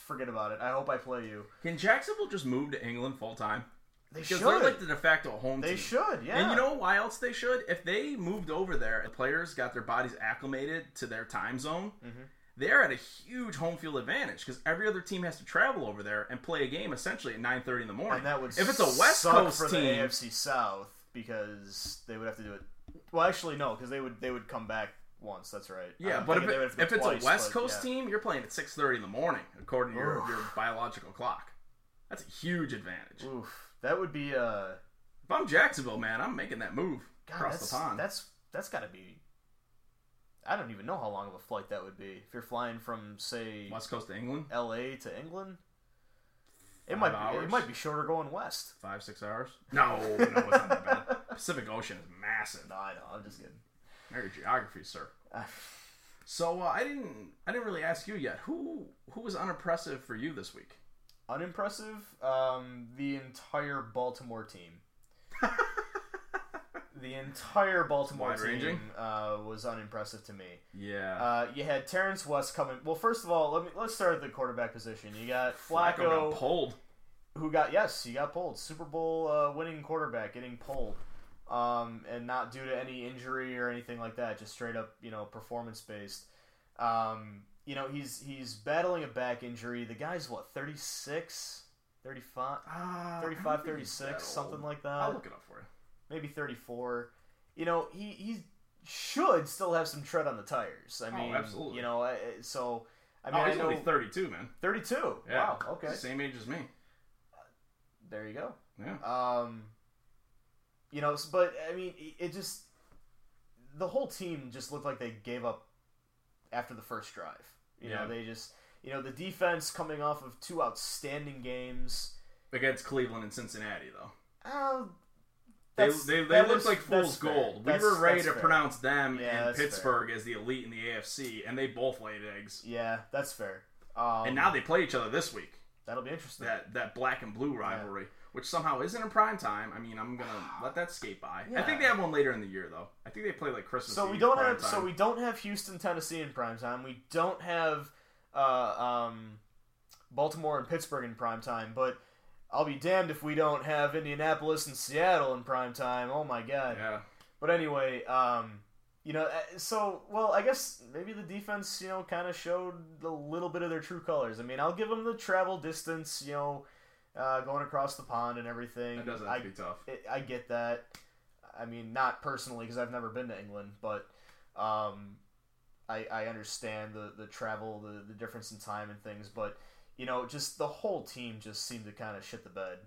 forget about it. I hope I play you. Can Jacksonville just move to England full-time? They should. Because they're like the de facto home team. They should, yeah. And you know why else they should? If they moved over there, the players got their bodies acclimated to their time zone, they're at a huge home field advantage because every other team has to travel over there and play a game essentially at 9:30 in the morning. And that would if it's a West suck Coast for team, the AFC South because they would have to do it. Well, actually, no, because they would come back once. That's right. Yeah, but if it's a West Coast team, you're playing at 6:30 in the morning according to your biological clock. That's a huge advantage. Oof, that would be. If I'm Jacksonville, man, I'm making that move across the pond. That's got to be. I don't even know how long of a flight that would be. If you're flying from, say... West Coast to England? L.A. to England? It might be shorter going west. 5-6 hours? No, it's not that bad. Pacific Ocean is massive. No, I know. I'm just kidding. Married geography, sir. So, I didn't really ask you yet. Who was unimpressive for you this week? Unimpressive? The entire Baltimore team. The entire Baltimore team was unimpressive to me. Yeah. You had Terrence West coming. Well, first of all, let's start at the quarterback position. You got Flacco got pulled. He got pulled. Super Bowl winning quarterback getting pulled, and not due to any injury or anything like that. Just straight up, performance based. you know, he's battling a back injury. The guy's, what, 36? 35? 35, 36, something like that. I'll look it up for you. Maybe 34. You know, he should still have some tread on the tires. I mean, absolutely. You know, so... I mean, he's going to be 32, man. 32? Yeah. Wow, okay. Same age as me. There you go. Yeah. You know, but, I mean, it just... The whole team just looked like they gave up after the first drive. You know, they just... You know, the defense coming off of two outstanding games. Against Cleveland and Cincinnati, though. They looked like fool's gold. We were ready to pronounce them and Pittsburgh as the elite in the AFC, and they both laid eggs. Yeah, that's fair. And now they play each other this week. That'll be interesting. That black and blue rivalry, which somehow isn't in prime time. I mean, I'm gonna let that skate by. Yeah. I think they have one later in the year, though. I think they play like Christmas. So we don't have Houston, Tennessee in prime time. We don't have Baltimore and Pittsburgh in prime time, but. I'll be damned if we don't have Indianapolis and Seattle in prime time. Oh, my God. Yeah. But anyway, you know, so, well, I guess maybe the defense, you know, kind of showed a little bit of their true colors. I mean, I'll give them the travel distance, you know, going across the pond and everything. That doesn't have to be tough. I get that. I mean, not personally because I've never been to England, but I understand the travel, the difference in time and things, but... You know, just the whole team just seemed to kind of shit the bed.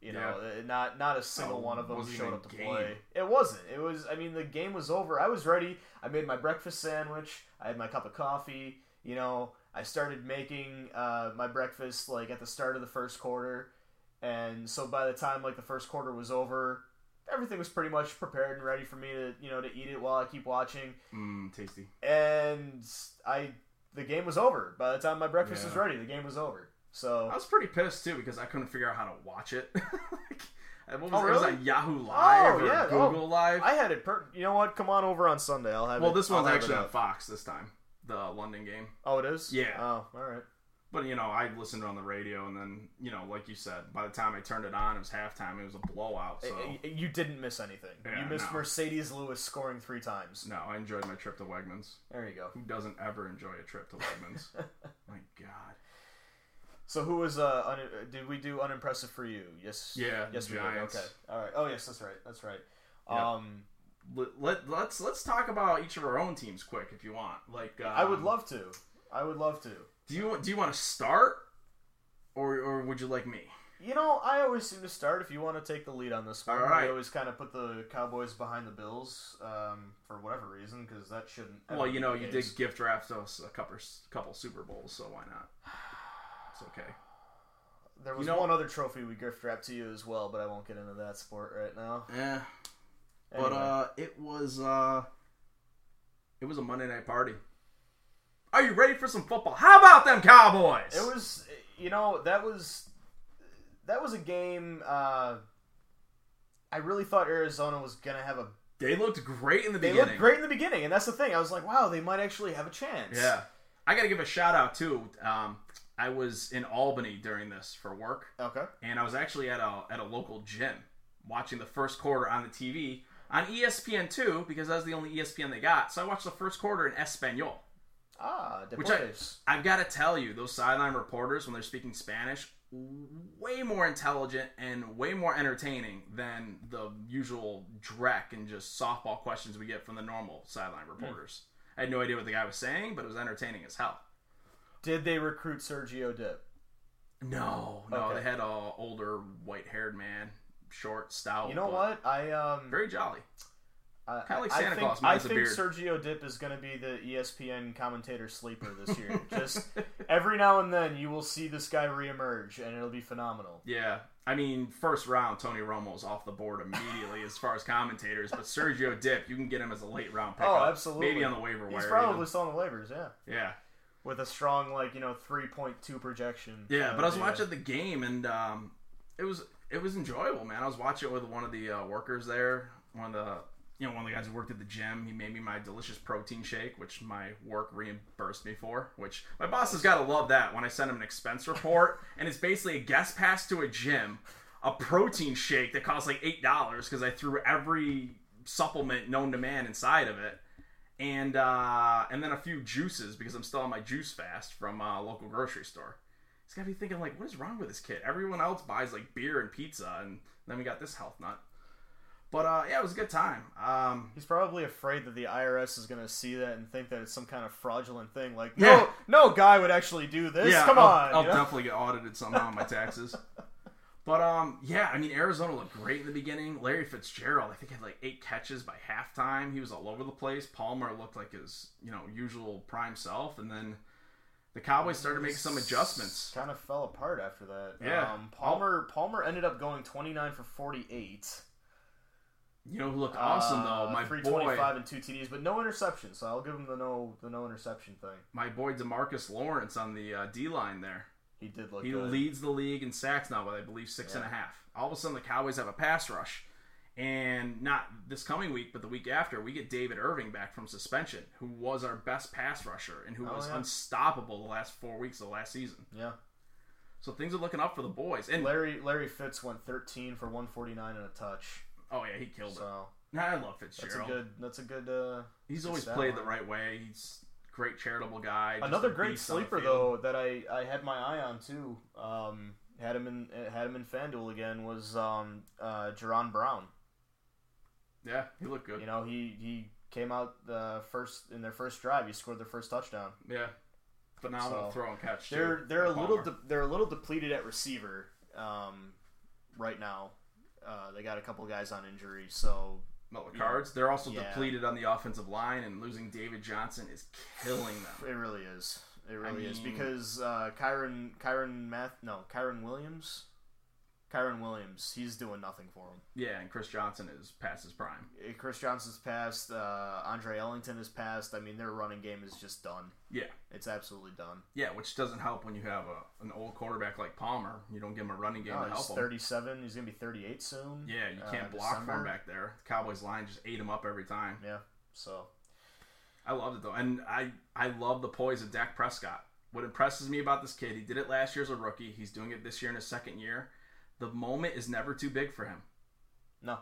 You know, not a single one of them showed up to play. It wasn't. It was, I mean, the game was over. I was ready. I made my breakfast sandwich. I had my cup of coffee. You know, I started making my breakfast, like, at the start of the first quarter. And so by the time, like, the first quarter was over, everything was pretty much prepared and ready for me to, you know, to eat it while I keep watching. Tasty. And the game was over. By the time my breakfast was ready, the game was over. So I was pretty pissed, too, because I couldn't figure out how to watch it. It was like Yahoo Live or Google Live. I had it. You know what? Come on over on Sunday. I'll have it. Well, this one's actually on Fox this time, the London game. Oh, it is? Yeah. Oh, all right. But, you know, I listened on the radio, and then, you know, like you said, by the time I turned it on, it was halftime. It was a blowout. So you didn't miss anything. Yeah, you missed Mercedes Lewis scoring 3 times. No, I enjoyed my trip to Wegmans. There you go. Who doesn't ever enjoy a trip to Wegmans? My God. So who was did we do unimpressive for you? Yes. Yeah. Yes, we did. Okay. All right. Oh yes, that's right. That's right. Yeah. Let's talk about each of our own teams quick if you want. Like I would love to. Do you want to start, or would you like me? You know, I always seem to start. If you want to take the lead on this one, I always kind of put the Cowboys behind the Bills for whatever reason, because that shouldn't. Well, you know, you did gift draft us a couple Super Bowls, so why not? It's okay. There was one other trophy we gift wrapped to you as well, but I won't get into that sport right now. Yeah, anyway. But it was a Monday night party. Are you ready for some football? How about them Cowboys? It was, you know, that was a game. I really thought Arizona was gonna have a. They looked great in the beginning. They looked great in the beginning, and that's the thing. I was like, wow, they might actually have a chance. Yeah, I gotta give a shout out too. I was in Albany during this for work. Okay, and I was actually at a local gym watching the first quarter on the TV on ESPN2 because that was the only ESPN they got. So I watched the first quarter in Espanol. Which I've got to tell you, those sideline reporters, when they're speaking Spanish, way more intelligent and way more entertaining than the usual dreck and just softball questions we get from the normal sideline reporters. I had no idea what the guy was saying, but it was entertaining as hell. Did they recruit Sergio Dip? No, okay. They had an older, white-haired man, short, stout. You know what? Very jolly. Kind of like Santa Claus. I think Sergio Dip is going to be the ESPN commentator sleeper this year. Just every now and then you will see this guy reemerge, and it'll be phenomenal. Yeah. I mean, first round, Tony Romo's off the board immediately as far as commentators, but Sergio Dip, you can get him as a late round pickup. Oh, absolutely. Maybe on the waiver wire. He's probably still on the waivers, yeah. Yeah. With a strong, like, you know, 3.2 projection. Yeah, but I was watching the game, and it was enjoyable, man. I was watching it with one of the workers there, one of the guys who worked at the gym. He made me my delicious protein shake, which my work reimbursed me for, which my boss has got to love that when I send him an expense report. And it's basically a guest pass to a gym, a protein shake that costs like $8 because I threw every supplement known to man inside of it. And then a few juices, because I'm still on my juice fast from a local grocery store. It's got to be thinking, like, what is wrong with this kid? Everyone else buys, like, beer and pizza, and then we got this health nut. But, yeah, it was a good time. He's probably afraid that the IRS is going to see that and think that it's some kind of fraudulent thing. Like, no guy would actually do this. Yeah, Come on. I'll definitely get audited somehow on my taxes. But, yeah, I mean, Arizona looked great in the beginning. Larry Fitzgerald, I think, had, like, 8 catches by halftime. He was all over the place. Palmer looked like his, usual prime self. And then the Cowboys started making some adjustments. Kind of fell apart after that. Yeah. Palmer ended up going 29 for 48. You know who looked awesome, though? My 325 boy. And 2 TDs, but no interceptions, so I'll give him the no interception thing. My boy DeMarcus Lawrence on the D-line there. He did look good. He leads the league in sacks now with, I believe, 6.5. All of a sudden, the Cowboys have a pass rush. And not this coming week, but the week after, we get David Irving back from suspension, who was our best pass rusher and who was unstoppable the last 4 weeks of the last season. Yeah. So things are looking up for the boys. And Larry Fitz went 13 for 149 and a touch. Oh, yeah, he killed it. I love Fitzgerald. That's a good... He's always played the right way. He's a great charitable guy. Another great sleeper, though, that I had my eye on, too, had him in FanDuel again, was Jerron Brown. Yeah, he looked good. He came out in their first drive. He scored their first touchdown. Yeah. Phenomenal throw and catch, too. They're a little depleted at receiver right now. They got a couple of guys on injury, so... Cards. They're also depleted on the offensive line, and losing David Johnson is killing them. It really is. It really is, because Kyron Williams, he's doing nothing for him. Yeah, and Chris Johnson is past his prime. Chris Johnson's past. Andre Ellington is past. I mean, their running game is just done. Yeah. It's absolutely done. Yeah, which doesn't help when you have an old quarterback like Palmer. You don't give him a running game to help him. He's 37. He's going to be 38 soon. Yeah, you can't block for him back there. The Cowboys line just ate him up every time. Yeah, so. I loved it, though. And I love the poise of Dak Prescott. What impresses me about this kid, he did it last year as a rookie. He's doing it this year in his second year. The moment is never too big for him. No.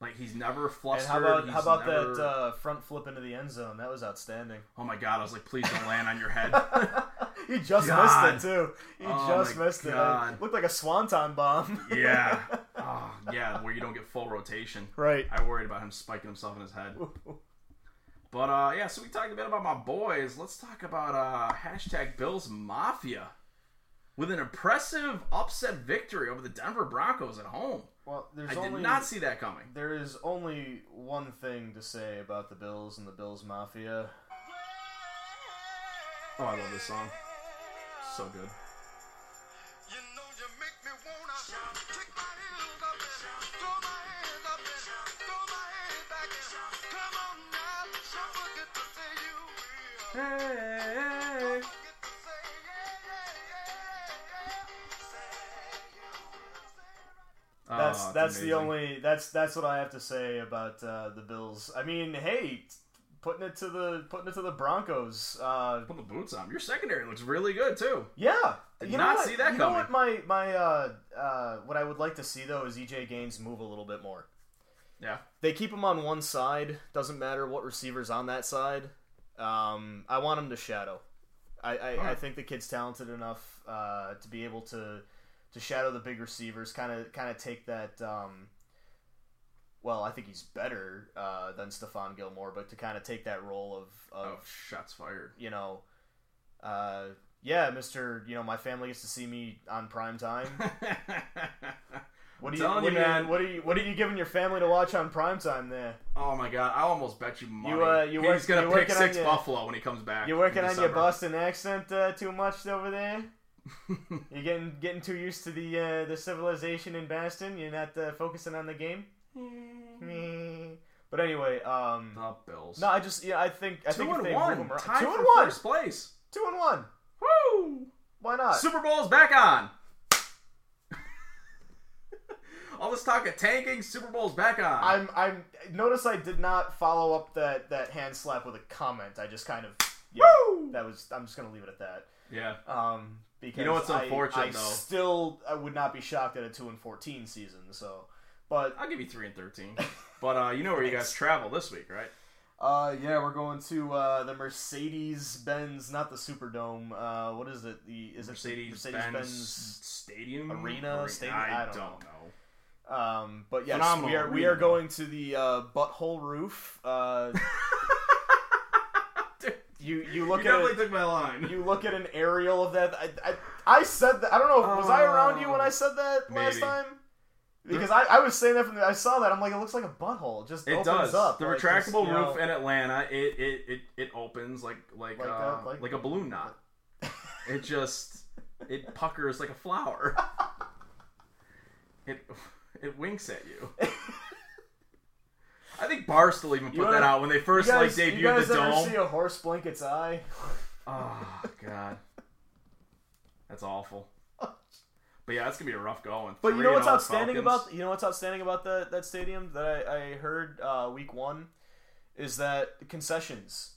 Like, he's never flustered. And how about that front flip into the end zone? That was outstanding. Oh, my God. I was like, please don't land on your head. He just missed it, too. He just missed it. It looked like a swanton bomb. Yeah. Oh, yeah, where you don't get full rotation. Right. I worried about him spiking himself in his head. But, yeah, so we talked a bit about my boys. Let's talk about #BillsMafia. With an impressive upset victory over the Denver Broncos at home. Well, I did not see that coming. There is only one thing to say about the Bills and the Bills Mafia. Oh, I love this song. So good. That's what I have to say about the Bills. I mean, hey, putting it to the Broncos. Put the boots on. Your secondary looks really good too. Yeah, did not see that coming. You know what? My what I would like to see though is EJ Gaines move a little bit more. Yeah, they keep him on one side. Doesn't matter what receiver's on that side. I want him to shadow. I think the kid's talented enough to be able to shadow the big receivers, kind of take that. Well, I think he's better than Stephon Gilmore, but to kind of take that role of shots fired. Mister. My family gets to see me on prime time. What are you giving your family to watch on prime time there? Oh my God! I almost bet you money. He's gonna pick six Buffalo when he comes back. You working on your Boston accent too much over there? You're getting too used to the civilization in Boston. You're not focusing on the game. But anyway, the Bills. No, I think 2-1 first place. 2-1. Woo! Why not? Super Bowl's back on. All this talk of tanking, Super Bowl's back on. Notice I did not follow up that hand slap with a comment. I just kind of. Yeah, woo! I'm just gonna leave it at that. Yeah. Because what's unfortunate though? I would not be shocked at a 2-14 season. So, but I'll give you 3-13. But you know where you guys travel this week, right? Yeah, we're going to the Mercedes-Benz, not the Superdome. What is it? Mercedes-Benz Stadium Arena? I don't know. But yes, we are going to the Butthole Roof. You look at definitely took my line. You look at an aerial of that. I said that. I don't know. Was I around you when I said that last time? Because I was saying that I saw that. I'm like, it looks like a butthole. Just it opens does. Up. The retractable roof in Atlanta, it opens like a balloon knot. It puckers like a flower. It winks at you. I think Barstool even put that out when they first debuted the dome. You guys ever see a horse blink its eye? Oh God, that's awful. But yeah, that's gonna be a rough going. But you know what's outstanding about that stadium that I heard week one is that concessions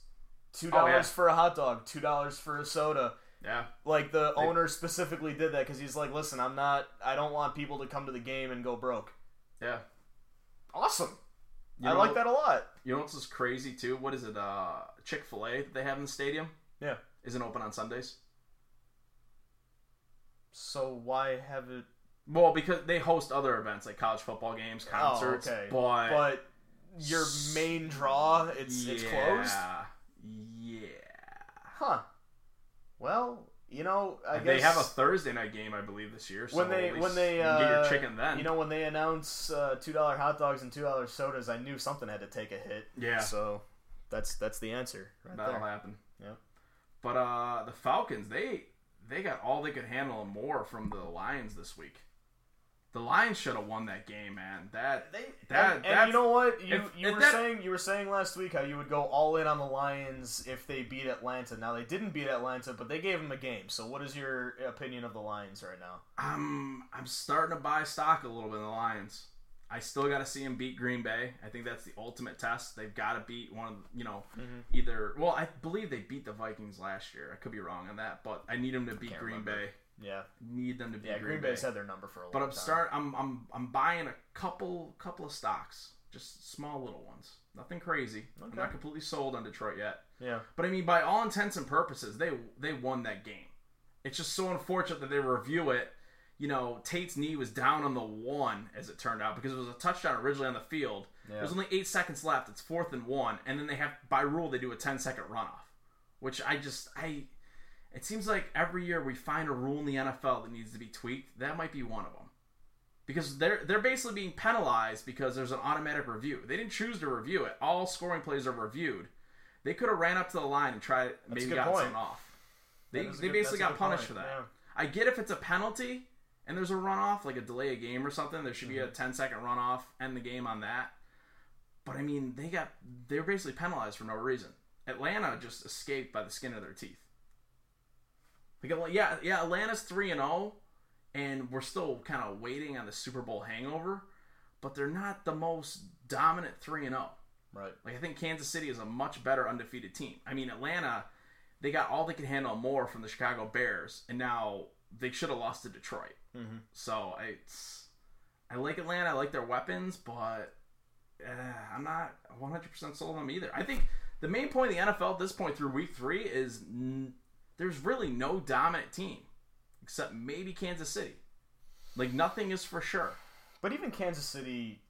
$2 for a hot dog, $2 for a soda. Yeah, like the owner specifically did that because he's like, listen, I don't want people to come to the game and go broke. Yeah, awesome. I like that a lot. You know what's just crazy, too? What is it? Chick-fil-A that they have in the stadium? Yeah. Isn't open on Sundays. So why have it... Well, because they host other events, like college football games, concerts, but your main draw, it's closed? Yeah. Huh. Well... You know, I guess... They have a Thursday night game, I believe, this year, so when they get your chicken then. You know, when they announce $2 hot dogs and $2 sodas, I knew something had to take a hit. Yeah. So, that's the answer right there. That'll happen. Yeah. But the Falcons, they got all they could handle and more from the Lions this week. The Lions should have won that game, man. And you know what? You were saying last week how you would go all in on the Lions if they beat Atlanta. Now they didn't beat Atlanta, but they gave them a game. So what is your opinion of the Lions right now? I'm starting to buy stock a little bit in the Lions. I still got to see them beat Green Bay. I think that's the ultimate test. They've got to beat one of either. Well, I believe they beat the Vikings last year. I could be wrong on that, but I need them to beat Green Bay. Yeah, need them to be. Yeah, Green Bay's had their number for a long time. But I'm buying a couple of stocks, just small little ones, nothing crazy. Okay. I'm not completely sold on Detroit yet. Yeah, but I mean, by all intents and purposes, they won that game. It's just so unfortunate that they review it. You know, Tate's knee was down on the one, as it turned out, because it was a touchdown originally on the field. Yeah. There's only 8 seconds left. It's 4th and 1, and then they have, by rule, they do a 10-second runoff, which It seems like every year we find a rule in the NFL that needs to be tweaked. That might be one of them. Because they're basically being penalized because there's an automatic review. They didn't choose to review it. All scoring plays are reviewed. They could have ran up to the line and tried it, maybe got something off. They basically got punished for that. Yeah. I get if it's a penalty and there's a runoff, like a delay of game or something, there should be a 10-second runoff, end the game on that. But I mean, they're basically penalized for no reason. Atlanta just escaped by the skin of their teeth. Yeah, Atlanta's 3-0, and we're still kind of waiting on the Super Bowl hangover, but they're not the most dominant 3-0. Right. Like, I think Kansas City is a much better undefeated team. I mean, Atlanta, they got all they could handle more from the Chicago Bears, and now they should have lost to Detroit. Mm-hmm. So, I like Atlanta, I like their weapons, but I'm not 100% sold on them either. I think the main point of the NFL at this point through week 3 is... There's really no dominant team, except maybe Kansas City. Like, nothing is for sure. But even Kansas City,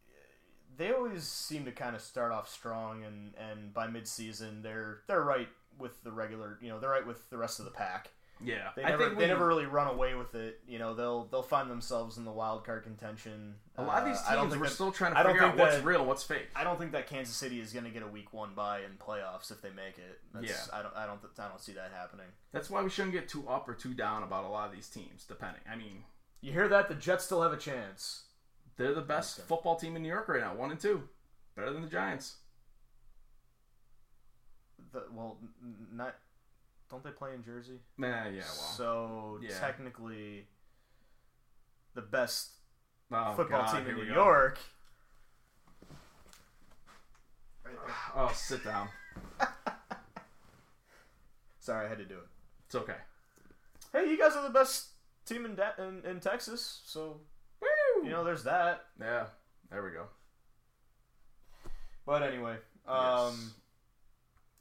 they always seem to kind of start off strong, and by midseason, they're right with the regular. You know, they're right with the rest of the pack. Yeah, I think they never really run away with it. You know, they'll find themselves in the wild card contention. A lot of these teams we're still trying to figure out what's real, what's fake. I don't think that Kansas City is going to get a week one bye in playoffs if they make it. I don't see that happening. That's why we shouldn't get too up or too down about a lot of these teams. Depending, I mean, you hear that the Jets still have a chance. They're the best football team in New York right now, 1-2, better than the Giants. Don't they play in Jersey? Yeah. Technically, the best football team in New York. Right there. Oh, sit down. Sorry, I had to do it. It's okay. Hey, you guys are the best team in Texas, so woo! You know, there's that. Yeah, there we go. But anyway,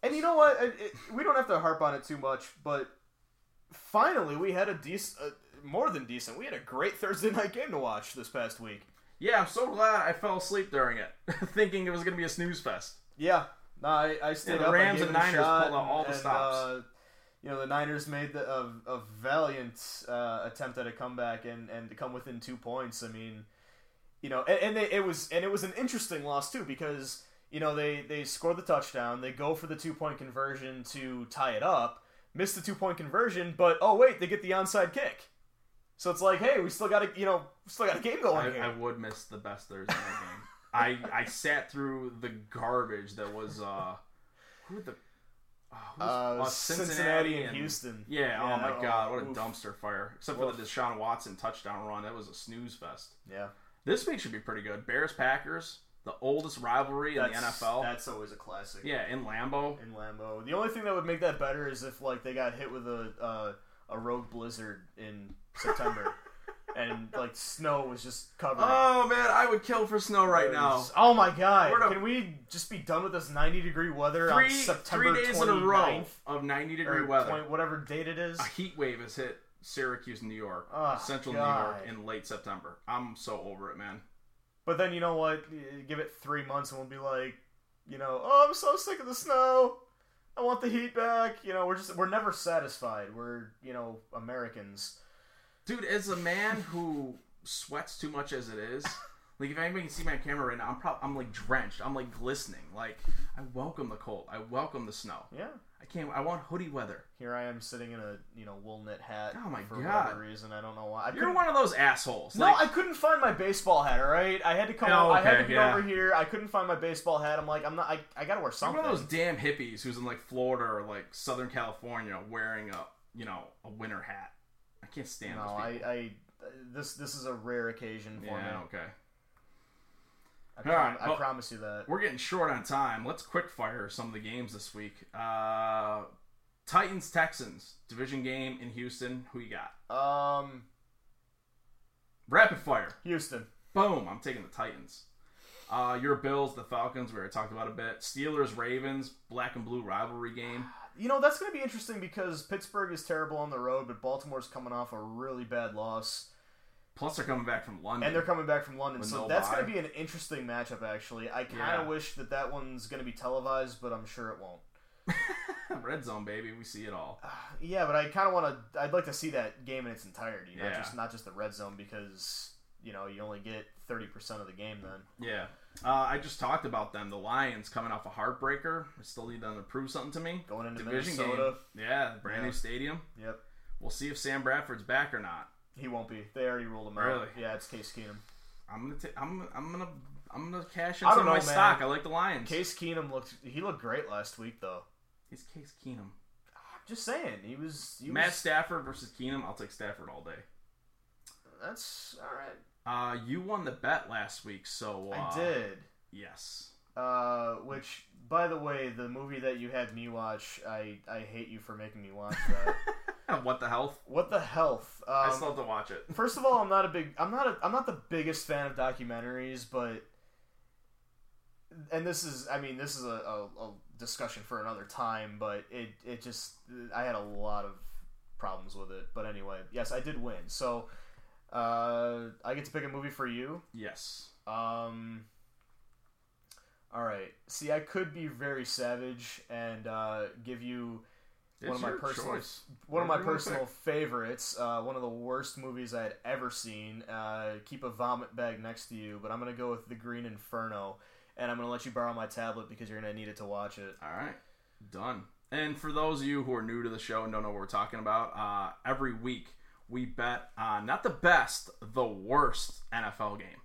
And you know what? We don't have to harp on it too much, but finally we had a more than decent. We had a great Thursday night game to watch this past week. Yeah, I'm so glad I fell asleep during it, thinking it was going to be a snooze fest. Yeah. No, I stayed up. The Rams and Niners pulled out all the stops. The Niners made a valiant attempt at a comeback and to come within 2 points. I mean, it was an interesting loss too, because they score the touchdown, they go for the 2-point conversion to tie it up, miss the 2-point conversion, but oh wait, they get the onside kick. So it's like, hey, we still got a a game going here. I would miss the best Thursday night game. I sat through the garbage that was Cincinnati and Houston. Yeah, oh my God, what a dumpster fire. Except for the Deshaun Watson touchdown run, that was a snooze fest. Yeah. This week should be pretty good. Bears-Packers, the oldest rivalry in the NFL. That's always a classic. Yeah, in Lambeau. The only thing that would make that better is if they got hit with a rogue blizzard in September. And snow was just covering. Oh man, I would kill for snow right now. Oh my God! Can we just be done with this 90-degree weather on September 29th? 3 days in a row of 90-degree weather. Whatever date it is. A heat wave has hit Syracuse, New York, New York in late September. I'm so over it, man. But then you know what? Give it 3 months, and we'll be like, oh, I'm so sick of the snow. I want the heat back. We're never satisfied. We're Americans. Dude, as a man who sweats too much as it is, if anybody can see my camera right now, I'm drenched. I'm glistening. I welcome the cold. I welcome the snow. Yeah. I want hoodie weather. Here I am sitting in a wool knit hat. Oh my God. For whatever reason, I don't know why. You're one of those assholes. No, I couldn't find my baseball hat. All right, I had to come. Oh, okay, I had to get over here. I couldn't find my baseball hat. I'm like, I'm not. I gotta wear something. You're one of those damn hippies who's in Florida or Southern California wearing a winter hat. I can't stand those people. This is a rare occasion for me. Yeah, okay. I promise you that. We're getting short on time. Let's quick fire some of the games this week. Titans, Texans. Division game in Houston. Who you got? Rapid fire. Houston. Boom. I'm taking the Titans. Your Bills, the Falcons. We already talked about a bit. Steelers, Ravens. Black and blue rivalry game. That's going to be interesting because Pittsburgh is terrible on the road, but Baltimore's coming off a really bad loss. Plus, they're coming back from London. So that's going to be an interesting matchup, actually. I kind of wish that one's going to be televised, but I'm sure it won't. Red Zone, baby. We see it all. Yeah, but I kind of I'd like to see that game in its entirety. Not just the Red Zone because, you only get 30% of the game then. Yeah. I just talked about them. The Lions coming off a heartbreaker. I still need them to prove something to me. Going into division Minnesota. Game. Yeah, brand new stadium. Yep. We'll see if Sam Bradford's back or not. He won't be. They already ruled him out. Really? Yeah, it's Case Keenum. I'm gonna cash in some of my stock. I like the Lions. Case Keenum looked great last week though. He's Case Keenum. I'm just saying he was Matt Stafford versus Keenum. I'll take Stafford all day. That's all right. You won the bet last week, so I did. Yes. Which, by the way, the movie that you had me watch, I hate you for making me watch that. What the Health? What the Health? I still have to watch it. First of all, I'm not the biggest fan of documentaries, but, and this is a discussion for another time, but I had a lot of problems with it. But anyway, yes, I did win. So, I get to pick a movie for you. Yes. All right. See, I could be very savage and give you. One of my personal favorites, one of the worst movies I had ever seen. Keep a vomit bag next to you, but I'm going to go with The Green Inferno, and I'm going to let you borrow my tablet because you're going to need it to watch it. All right. Done. And for those of you who are new to the show and don't know what we're talking about, every week we bet on not the best, the worst NFL game.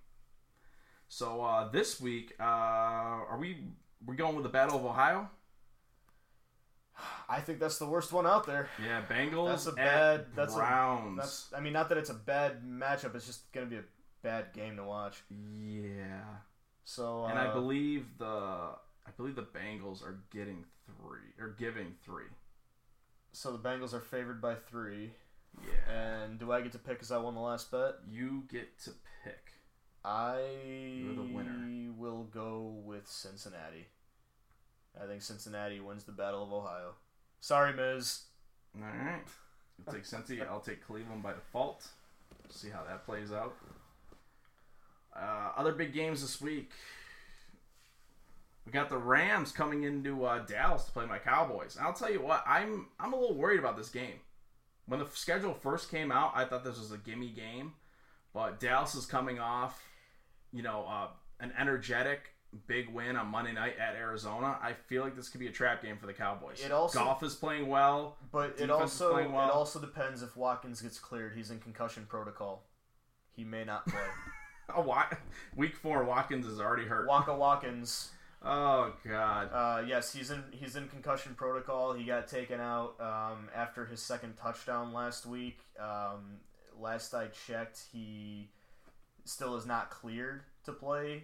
So this week, are we going with the Battle of Ohio? I think that's the worst one out there. Yeah, Bengals. That's Browns. Not that it's a bad matchup. It's just going to be a bad game to watch. Yeah. So and I believe the Bengals are giving 3. So the Bengals are favored by 3. Yeah. And do I get to pick? Because I won the last bet. You get to pick. You're the winner. I will go with Cincinnati. I think Cincinnati wins the Battle of Ohio. Sorry, Miz. All right. You'll take Cincy. I'll take Cleveland by default. See how that plays out. Other big games this week. We got the Rams coming into Dallas to play my Cowboys. And I'll tell you what, I'm a little worried about this game. When the schedule first came out, I thought this was a gimme game. But Dallas is coming off, an energetic big win on Monday night at Arizona. I feel like this could be a trap game for the Cowboys. Goff is playing well, but it also depends if Watkins gets cleared. He's in concussion protocol. He may not play. Week 4, Watkins is already hurt. Waka Watkins. Oh God. Yes, he's in concussion protocol. He got taken out after his second touchdown last week. Last I checked, he still is not cleared to play.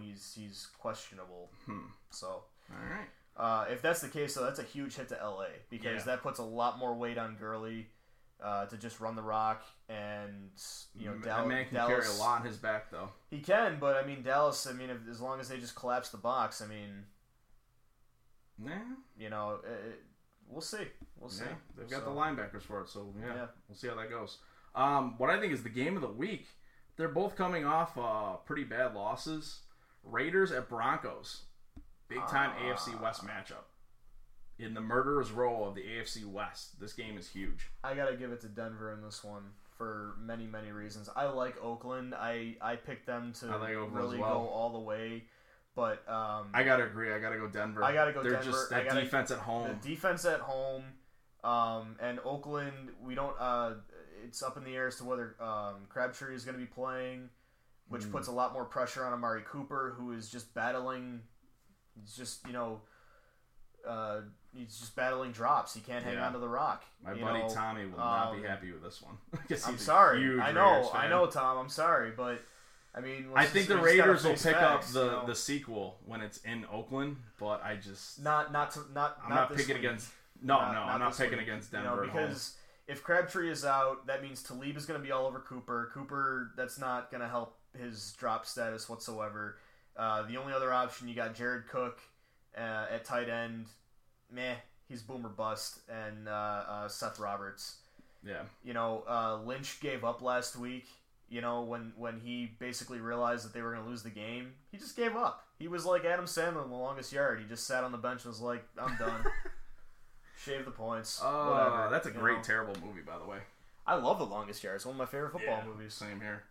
He's questionable. So, all right. If that's the case, though, that's a huge hit to LA because that puts a lot more weight on Gurley to just run the rock, and Dallas. That man can carry a lot on his back, though. He can, but Dallas. As long as they just collapse the box, we'll see. They've got the linebackers for it, so we'll see how that goes. What I think is the game of the week. They're both coming off pretty bad losses. Raiders at Broncos. Big-time AFC West matchup. In the murderer's row of the AFC West. This game is huge. I got to give it to Denver in this one for many, many reasons. I like Oakland. I picked them to really go all the way. But I got to agree. I got to go Denver. They're just that defense at home. The defense at home. And Oakland, we don't... it's up in the air as to whether Crabtree is going to be playing, which puts a lot more pressure on Amari Cooper, who is just battling. He's just battling drops. He can't hang on to the rock. My buddy Tommy will not be happy with this one. I'm sorry. I know, Tom. I'm sorry, but I think the Raiders will pick up the sequel when it's in Oakland. But I just I'm not picking against. I'm not picking against Denver because. If Crabtree is out, that means Talib is going to be all over Cooper. Cooper, that's not going to help his drop status whatsoever. The only other option, you got Jared Cook at tight end. He's boom or bust. And Seth Roberts. Yeah. Lynch gave up last week. When he basically realized that they were going to lose the game, he just gave up. He was like Adam Sandler in The Longest Yard. He just sat on the bench and was like, I'm done. Shave the points. Whatever. That's a great, terrible movie, by the way. I love The Longest Yard. It's one of my favorite football movies. Same here.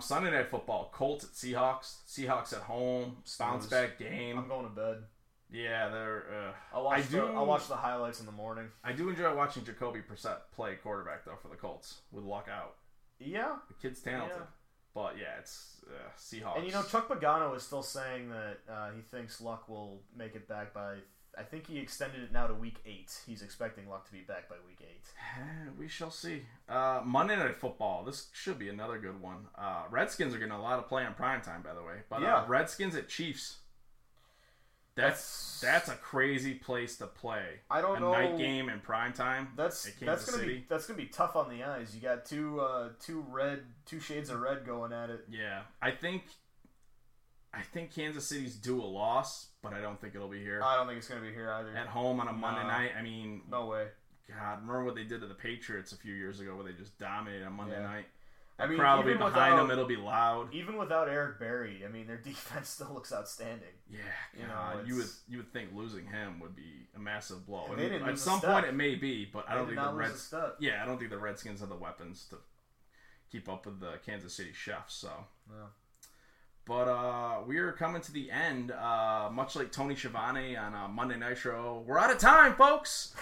Sunday Night Football. Colts at Seahawks. Seahawks at home. Bounce back game. I'm going to bed. Yeah, they're... I'll watch the highlights in the morning. I do enjoy watching Jacoby Brissett play quarterback, though, for the Colts with Luck out. Yeah. The kid's talented. Yeah. But, it's Seahawks. And, Chuck Pagano is still saying that he thinks Luck will make it back by... I think he extended it now to week 8. He's expecting Luck to be back by week 8. We shall see. Monday Night Football. This should be another good one. Redskins are getting a lot of play on primetime, by the way. But Redskins at Chiefs. That's a crazy place to play. I don't know. A night game in primetime. That's gonna be tough on the eyes. You got two shades of red going at it. Yeah, I think Kansas City's due a loss, but I don't think it'll be here. I don't think it's going to be here either. At home on a Monday night, no way. God, remember what they did to the Patriots a few years ago where they just dominated on Monday night? The crowd will be behind them. It'll be loud. Even without Eric Berry, their defense still looks outstanding. Yeah, you would think losing him would be a massive blow. At some point it may be, but I don't think the Redskins. Yeah, I don't think the Redskins have the weapons to keep up with the Kansas City Chiefs. So. Yeah. But we are coming to the end, much like Tony Schiavone on Monday Nitro. We're out of time, folks.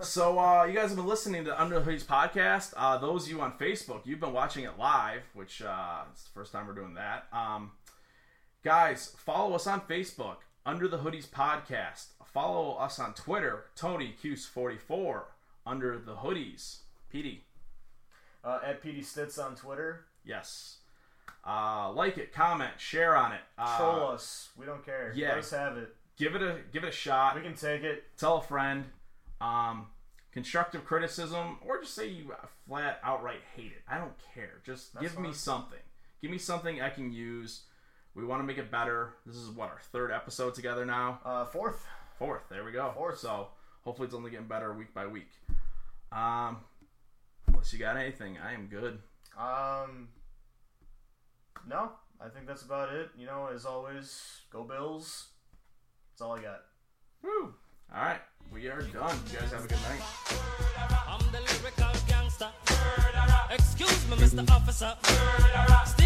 So you guys have been listening to Under the Hoodies Podcast. Those of you on Facebook, you've been watching it live, which it's the first time we're doing that. Guys, follow us on Facebook, Under the Hoodies Podcast. Follow us on Twitter, TonyQs44, Under the Hoodies. Petey. At Petey Stitz on Twitter. Yes. Like it, comment, share on it. Troll us. We don't care. Yeah. Let us have it. Give it a shot. We can take it. Tell a friend. Constructive criticism, or just say you flat outright hate it. I don't care. Just give me something I can use. We want to make it better. This is what, our third episode together now? Fourth. There we go. Fourth. So hopefully it's only getting better week by week. Unless you got anything, I am good. No, I think that's about it. You know, as always, go Bills. That's all I got. Woo! All right, we are done. You guys have a good night. I'm the lyrical gangster. Excuse me, Mr. Officer.